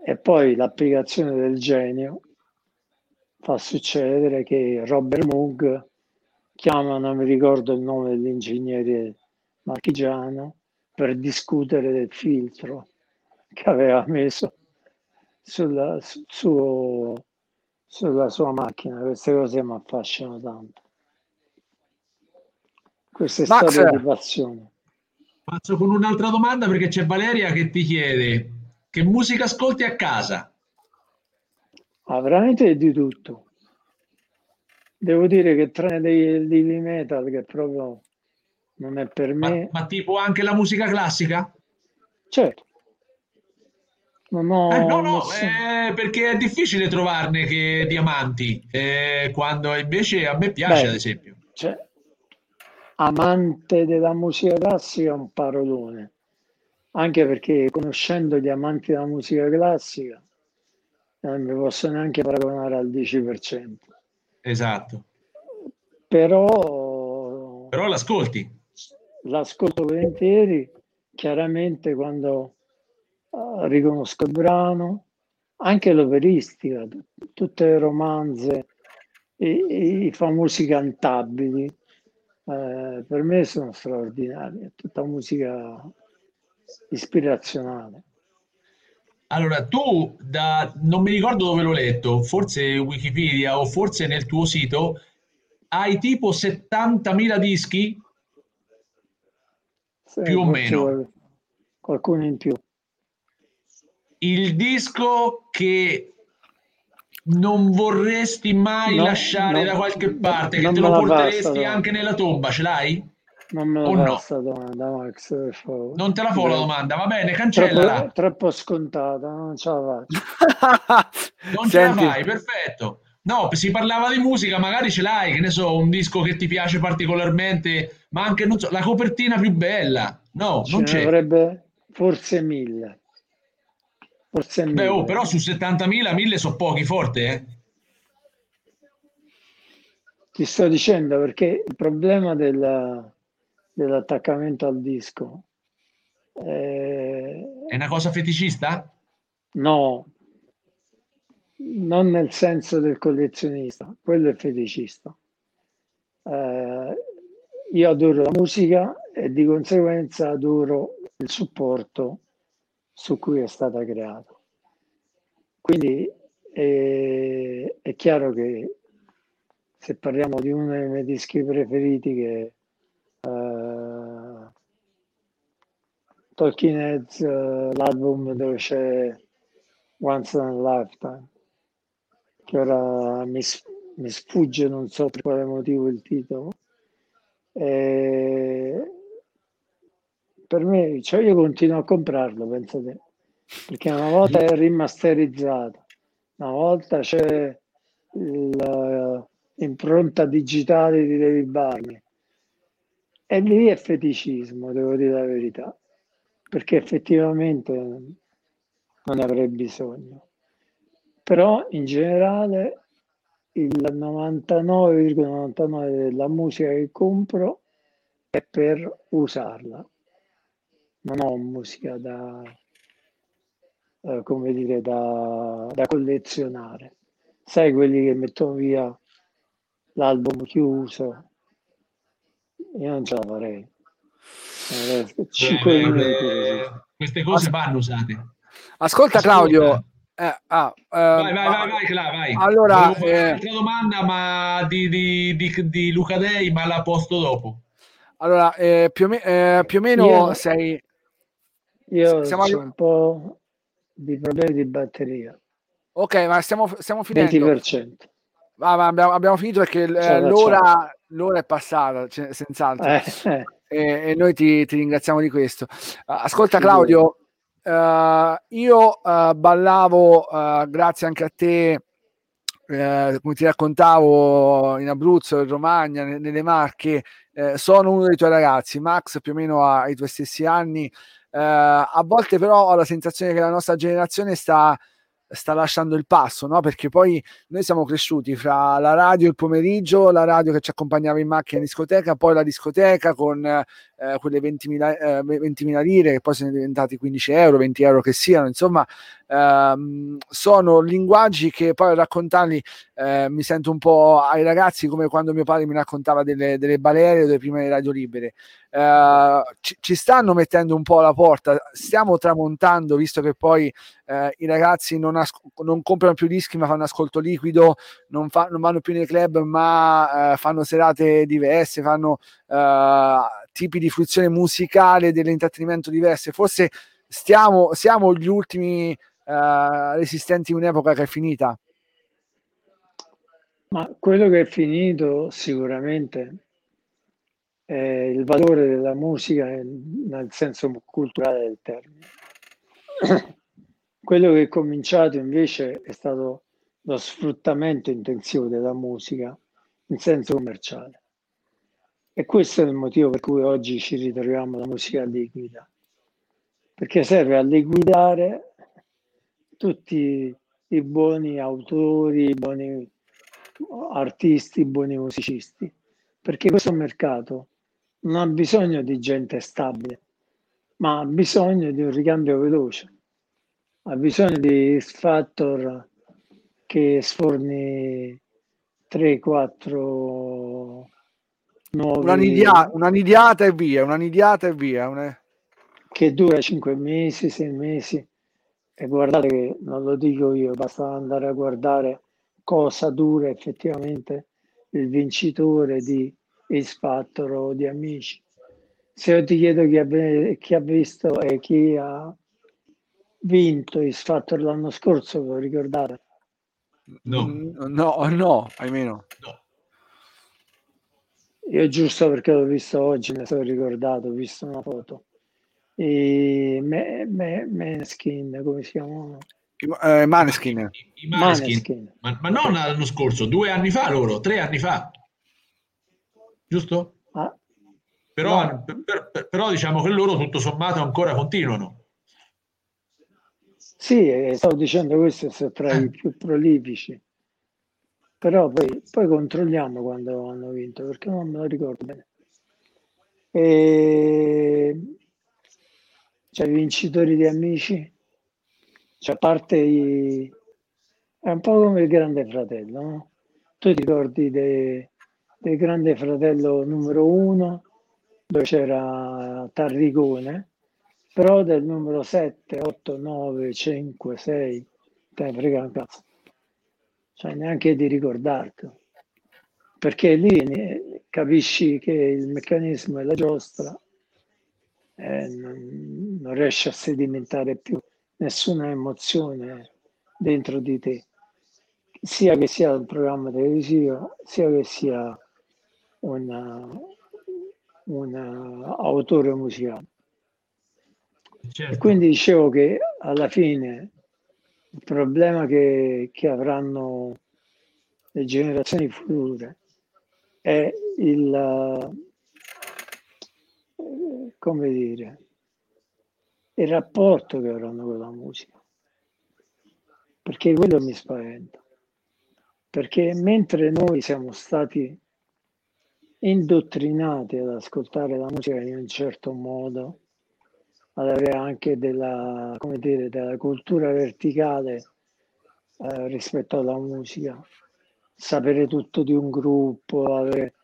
E poi l'applicazione del genio fa succedere che Robert Moog chiama, non mi ricordo il nome dell'ingegnere marchigiano, per discutere del filtro che aveva messo sulla, su, su, sulla sua macchina. Queste cose mi affascinano tanto. Questa è stata di passione. Faccio con un'altra domanda perché c'è Valeria che ti chiede che musica ascolti a casa. Ah, veramente di tutto. Devo dire che tranne l'heavy metal, che proprio non è per me. Ma, ma tipo anche la musica classica? Certo. Non ho eh, no, no, eh, perché è difficile trovarne che diamanti, eh, quando invece a me piace. Beh, ad esempio. Cioè, amante della musica classica è un parolone, anche perché conoscendo gli amanti della musica classica non mi posso neanche paragonare al dieci per cento. Esatto. Però, Però l'ascolti. L'ascolto volentieri, chiaramente quando uh, riconosco il brano, anche l'operistica, t- tutte le romanze, i, i famosi cantabili, eh, per me sono straordinari, è tutta musica ispirazionale. Allora, tu, da, non mi ricordo dove l'ho letto, forse Wikipedia o forse nel tuo sito, hai tipo settantamila dischi? Sì, più o meno. Qualcuno in più. Il disco che non vorresti mai no, lasciare no, da qualche parte, che te lo porteresti basta, anche nella tomba, ce l'hai? Non me la o basta, no? Domanda, Max. Non te la fa la domanda, va bene, cancellala. Troppo, troppo scontata, non ce la faccio. non ce Senti. la fai, perfetto. No, si parlava di musica, magari ce l'hai, che ne so, un disco che ti piace particolarmente, ma anche, non so, la copertina più bella. No, ce non c'è. Ce ne avrebbe forse mille. Forse mille. Beh, oh, però su settantamila, mille sono pochi, forte, eh? Ti sto dicendo, perché il problema della, dell'attaccamento al disco... È... è una cosa feticista? No. Non nel senso del collezionista, quello è feticista. Eh, io adoro la musica e di conseguenza adoro il supporto su cui è stata creata. Quindi eh, è chiaro che se parliamo di uno dei miei dischi preferiti, che eh, Talking Heads, eh, l'album dove c'è Once in a Lifetime, che ora mi, mi sfugge, non so per quale motivo, il titolo. E per me, cioè, io continuo a comprarlo, pensate, perché una volta è rimasterizzato, una volta c'è l'impronta digitale di David Bowie, e lì è feticismo, devo dire la verità, perché effettivamente non ne avrei bisogno. Però in generale il novantanove virgola novantanove della musica che compro è per usarla. Non ho musica da, eh, come dire, da, da collezionare. Sai, quelli che mettono via l'album chiuso? Io non ce la farei. cinque minuti. Queste cose vanno usate. Ascolta, Claudio. Eh, ah, eh, vai, vai, vai, vai, Cla, vai. Allora, eh, un'altra domanda, ma di, di, di, di Luca Dei, ma la posto dopo. Allora, eh, più, o me- eh, più o meno io, sei. Io siamo c'ho un po' di problemi di batteria. Ok, ma stiamo, stiamo finendo. venti per cento. Ah, ma abbiamo, abbiamo finito perché eh, l'ora, l'ora è passata, cioè, senz'altro. Eh, eh. E, e noi ti, ti ringraziamo di questo. Ascolta, Claudio. Uh, io uh, ballavo, uh, grazie anche a te, uh, come ti raccontavo, in Abruzzo, in Romagna, nelle, nelle Marche. Uh, sono uno dei tuoi ragazzi, Max, più o meno ha i tuoi stessi anni. Uh, a volte però ho la sensazione che la nostra generazione sta, sta lasciando il passo, no? Perché poi noi siamo cresciuti fra la radio il pomeriggio, la radio che ci accompagnava in macchina in discoteca, poi la discoteca con eh, quelle ventimila lire che poi sono diventati quindici euro, venti euro che siano, insomma ehm, sono linguaggi che poi a raccontarli eh, mi sento un po' ai ragazzi come quando mio padre mi raccontava delle, delle balere o delle prime radio libere. Eh, ci, ci stanno mettendo un po' alla porta, stiamo tramontando, visto che poi eh, i ragazzi non As- non comprano più dischi ma fanno ascolto liquido, non, fa- non vanno più nei club ma eh, fanno serate diverse, fanno eh, tipi di fruizione musicale dell'intrattenimento diverse. Forse stiamo, siamo gli ultimi eh, resistenti in un'epoca che è finita. Ma quello che è finito sicuramente è il valore della musica nel senso culturale del termine. Quello che è cominciato invece è stato lo sfruttamento intensivo della musica in senso commerciale. E questo è il motivo per cui oggi ci ritroviamo alla musica liquida, perché serve a liquidare tutti i buoni autori, i buoni artisti, buoni musicisti, perché questo mercato non ha bisogno di gente stabile, ma ha bisogno di un ricambio veloce, ha bisogno di X Factor che sforni tre quattro nuovi... Una, nidia, una nidiata e via, una nidiata e via. Una... Che dura cinque mesi, sei mesi. E guardate che non lo dico io, basta andare a guardare cosa dura effettivamente il vincitore di X Factor o di Amici. Se io ti chiedo chi ha, chi ha visto e chi ha vinto X Factor l'anno scorso, lo ricordate? No, no, no, almeno no. Io giusto perché l'ho visto oggi, me ne sono ricordato, ho visto una foto. E me, me, Måneskin, come si chiamano? Eh, Måneskin. Måneskin. Ma, ma non l'anno scorso, due anni fa loro, tre anni fa. Giusto? Ah. Però, no. per, per, però diciamo che loro tutto sommato ancora continuano. Sì, stavo dicendo questo, sono tra i più prolifici. Però poi, poi controlliamo quando hanno vinto, perché non me lo ricordo bene. E... C'è i vincitori di Amici, cioè a parte i... è un po' come il Grande Fratello, no? Tu ti ricordi del de Grande Fratello numero uno, dove c'era Tarrigone, però del numero sette, otto, nove, cinque, sei, te frega un cazzo, cioè neanche di ricordartelo, perché lì capisci che il meccanismo è la giostra. Eh, non, non riesci a sedimentare più nessuna emozione dentro di te, sia che sia un programma televisivo, sia che sia un autore musicale. Certo. E quindi dicevo che alla fine il problema che, che avranno le generazioni future è il... come dire, il rapporto che avranno con la musica, perché quello mi spaventa, perché mentre noi siamo stati indottrinati ad ascoltare la musica in un certo modo, ad avere anche della, come dire, della cultura verticale eh, rispetto alla musica, sapere tutto di un gruppo, avere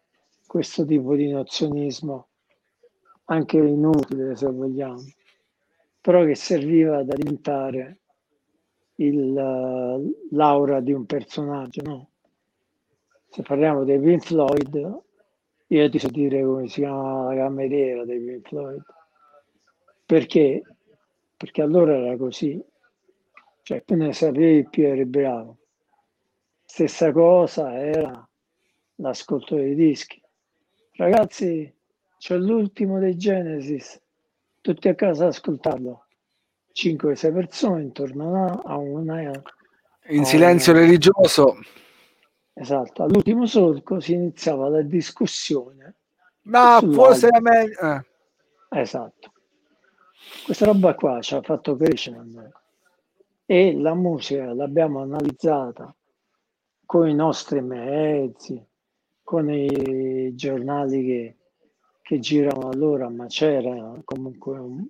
questo tipo di nozionismo anche inutile se vogliamo, però che serviva ad alimentare il, l'aura di un personaggio, no? Se parliamo dei Pink Floyd, io ti so dire come si chiama la cameriera dei Pink Floyd, perché perché allora era così, cioè più ne sapevi più eri bravo. Stessa cosa era l'ascolto dei dischi, ragazzi, c'è l'ultimo dei Genesis, tutti a casa ad ascoltarlo, cinque sei persone intorno a una... In silenzio religioso. Esatto, all'ultimo solco si iniziava la discussione. Ma forse è meglio... Esatto. Questa roba qua ci ha fatto crescere a noi. E la musica l'abbiamo analizzata con i nostri mezzi, con i giornali che... che giravano allora, ma c'era comunque un...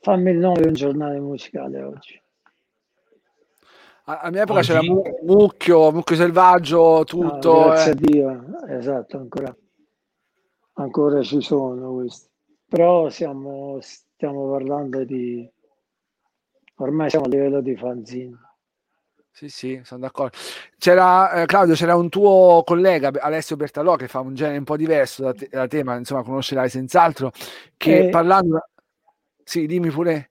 fammi il nome di un giornale musicale oggi. A, a mia epoca oggi... c'era Mucchio, Mucchio Selvaggio, tutto. No, grazie eh. a Dio, esatto, ancora, ancora ci sono questi. Però siamo, stiamo parlando di... ormai siamo a livello di fanzine. Sì, sì, sono d'accordo. C'era eh, Claudio, c'era un tuo collega, Alessio Bertalò, che fa un genere un po' diverso da te, da te, ma insomma conoscerai senz'altro, che e... parlando... Sì, dimmi pure.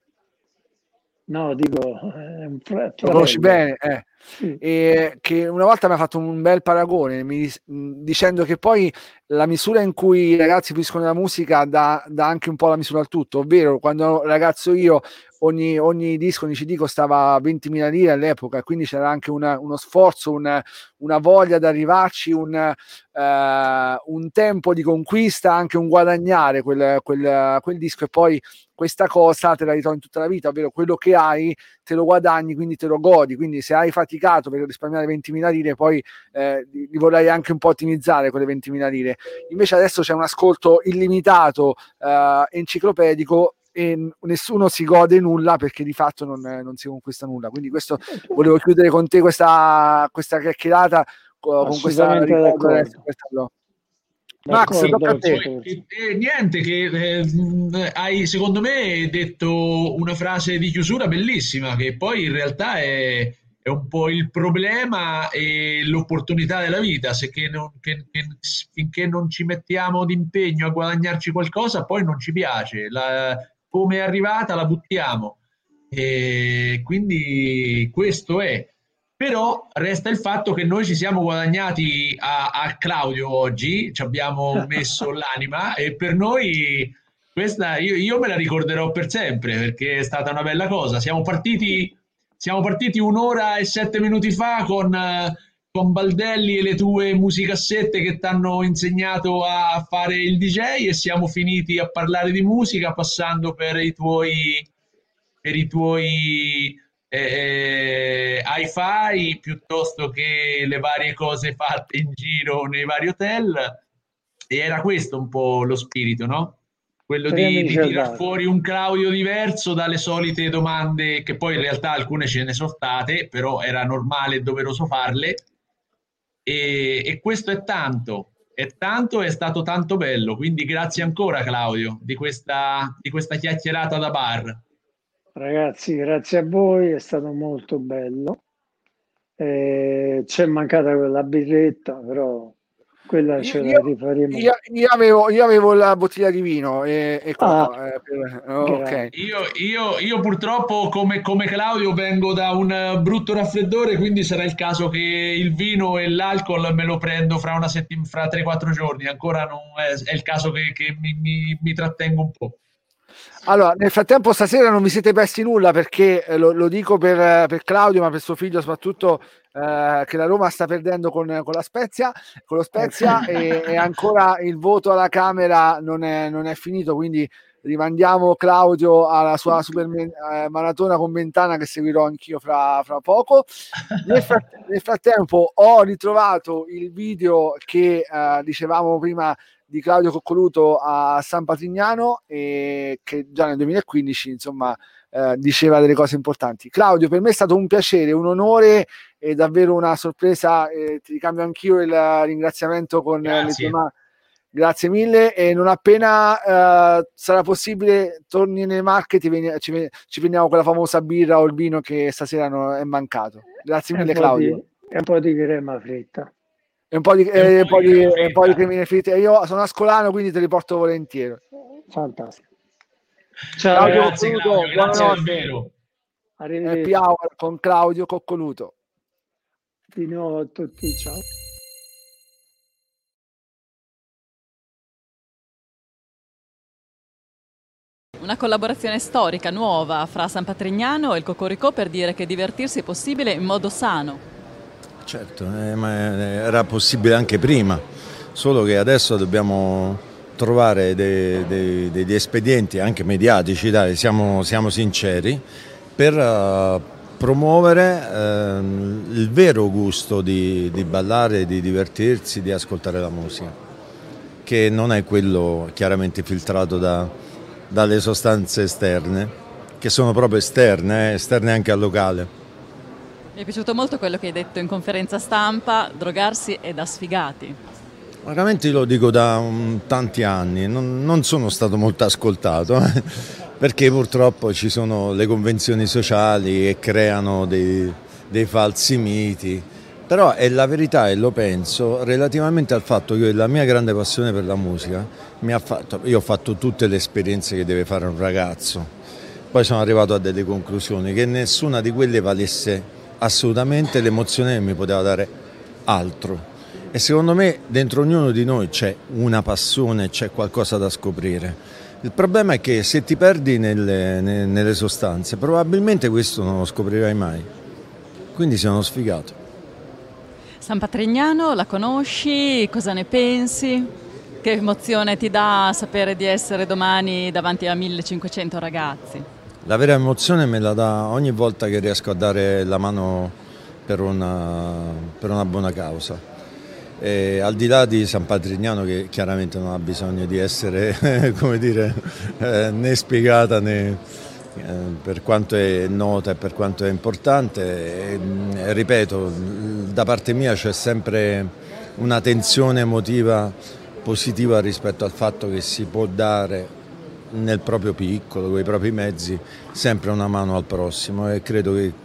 No, dico... Eh, fra... Lo conosci bene, eh. Sì. E che una volta mi ha fatto un bel paragone, mi, dicendo che poi la misura in cui i ragazzi capiscono la musica dà, dà anche un po' la misura al tutto, ovvero quando ragazzo io... ogni, ogni disco, ogni C D costava ventimila lire all'epoca, quindi c'era anche una, uno sforzo, una, una voglia ad arrivarci, un, uh, un tempo di conquista, anche un guadagnare quel, quel, quel disco, e poi questa cosa te la ritrovi in tutta la vita, ovvero quello che hai te lo guadagni, quindi te lo godi, quindi se hai faticato per risparmiare ventimila lire poi eh, li vorrai anche un po' ottimizzare quelle ventimila lire. Invece adesso c'è un ascolto illimitato, eh, enciclopedico, e nessuno si gode nulla perché di fatto non, non si conquista nulla, quindi questo volevo chiudere con te questa, questa chiacchierata con questa ricordo. Max, eh, eh, niente, che eh, hai secondo me detto una frase di chiusura bellissima, che poi in realtà è, è un po' il problema e l'opportunità della vita, se che non, che, che, finché non ci mettiamo d'impegno a guadagnarci qualcosa poi non ci piace, la, come è arrivata la buttiamo, e quindi questo è. Però resta il fatto che noi ci siamo guadagnati a, a Claudio oggi, ci abbiamo messo l'anima, e per noi questa io, io me la ricorderò per sempre, perché è stata una bella cosa. Siamo partiti, siamo partiti un'ora e sette minuti fa con, con Baldelli e le tue musicassette che ti hanno insegnato a fare il D J, e siamo finiti a parlare di musica passando per i tuoi... Per i tuoi Eh, hi-fi, piuttosto che le varie cose fatte in giro nei vari hotel, e era questo un po' lo spirito, no? Quello di, di tirar fuori un Claudio diverso dalle solite domande, che poi in realtà alcune ce ne sono state, però era normale e doveroso farle, e, e questo è tanto, è tanto, è stato tanto bello, quindi grazie ancora Claudio di questa, di questa chiacchierata da bar. Ragazzi, grazie a voi, è stato molto bello. Eh, c'è mancata quella birretta, però quella ce io, la rifaremo. Io, io, avevo, io avevo la bottiglia di vino. E, e qua, ah, eh, per, okay. io, io, io purtroppo, come, come Claudio, vengo da un brutto raffreddore, quindi sarà il caso che il vino e l'alcol me lo prendo fra una settimana, fra tre quattro giorni. Ancora non è, è il caso che, che mi, mi, mi trattengo un po'. Allora, nel frattempo stasera non vi siete persi nulla, perché eh, lo, lo dico per, per Claudio, ma per suo figlio soprattutto, eh, che la Roma sta perdendo con, con la Spezia, con lo Spezia e, e ancora il voto alla Camera non è, non è finito, quindi rimandiamo Claudio alla sua super eh, maratona con Ventana, che seguirò anch'io fra, fra poco. Nel, fratt- nel frattempo ho ritrovato il video che eh, dicevamo prima di Claudio Coccoluto a San Patrignano, e che già nel duemilaquindici insomma eh, diceva delle cose importanti. Claudio, per me è stato un piacere, un onore e davvero una sorpresa, eh, ti ricambio anch'io il ringraziamento con grazie. Le tue mani. Grazie mille, e non appena eh, sarà possibile torni nelle Marche, ti veni- ci, ven- ci prendiamo quella famosa birra o il vino che stasera non è mancato. Grazie mille, e Claudio di, e un po' di crema fritta. E un po' di, eh, un po' di, un po' di cremine fritte. Io sono ascolano, quindi te li porto volentieri. Fantastico. Ciao, Claudio, grazie, Claudio, grazie davvero. Happy Hour con Claudio Coccoluto. Di nuovo a tutti, ciao. Una collaborazione storica nuova fra San Patrignano e il Cocoricò, per dire che divertirsi è possibile in modo sano. Certo, eh, ma era possibile anche prima, solo che adesso dobbiamo trovare dei, dei, degli espedienti anche mediatici, dai, siamo, siamo sinceri, per uh, promuovere uh, il vero gusto di, di ballare, di divertirsi, di ascoltare la musica, che non è quello chiaramente filtrato da, dalle sostanze esterne, che sono proprio esterne, esterne anche al locale. Mi è piaciuto molto quello che hai detto in conferenza stampa, drogarsi è da sfigati. Veramente lo dico da um, tanti anni, non, non sono stato molto ascoltato, eh, perché purtroppo ci sono le convenzioni sociali che creano dei, dei falsi miti, però è la verità, e lo penso relativamente al fatto che la mia grande passione per la musica, mi ha fatto, io ho fatto tutte le esperienze che deve fare un ragazzo, poi sono arrivato a delle conclusioni che nessuna di quelle valesse assolutamente l'emozione che mi poteva dare altro, e secondo me dentro ognuno di noi c'è una passione, c'è qualcosa da scoprire. Il problema è che se ti perdi nelle, nelle sostanze, probabilmente questo non lo scoprirai mai. Quindi sei uno sfigato. San Patrignano, la conosci? Cosa ne pensi? Che emozione ti dà sapere di essere domani davanti a millecinquecento ragazzi? La vera emozione me la dà ogni volta che riesco a dare la mano per una, per una buona causa. E al di là di San Patrignano, che chiaramente non ha bisogno di essere come dire, eh, né spiegata né, eh, per quanto è nota e per quanto è importante, e, mh, ripeto, da parte mia c'è sempre una tensione emotiva positiva rispetto al fatto che si può dare nel proprio piccolo, con i propri mezzi, sempre una mano al prossimo, e credo che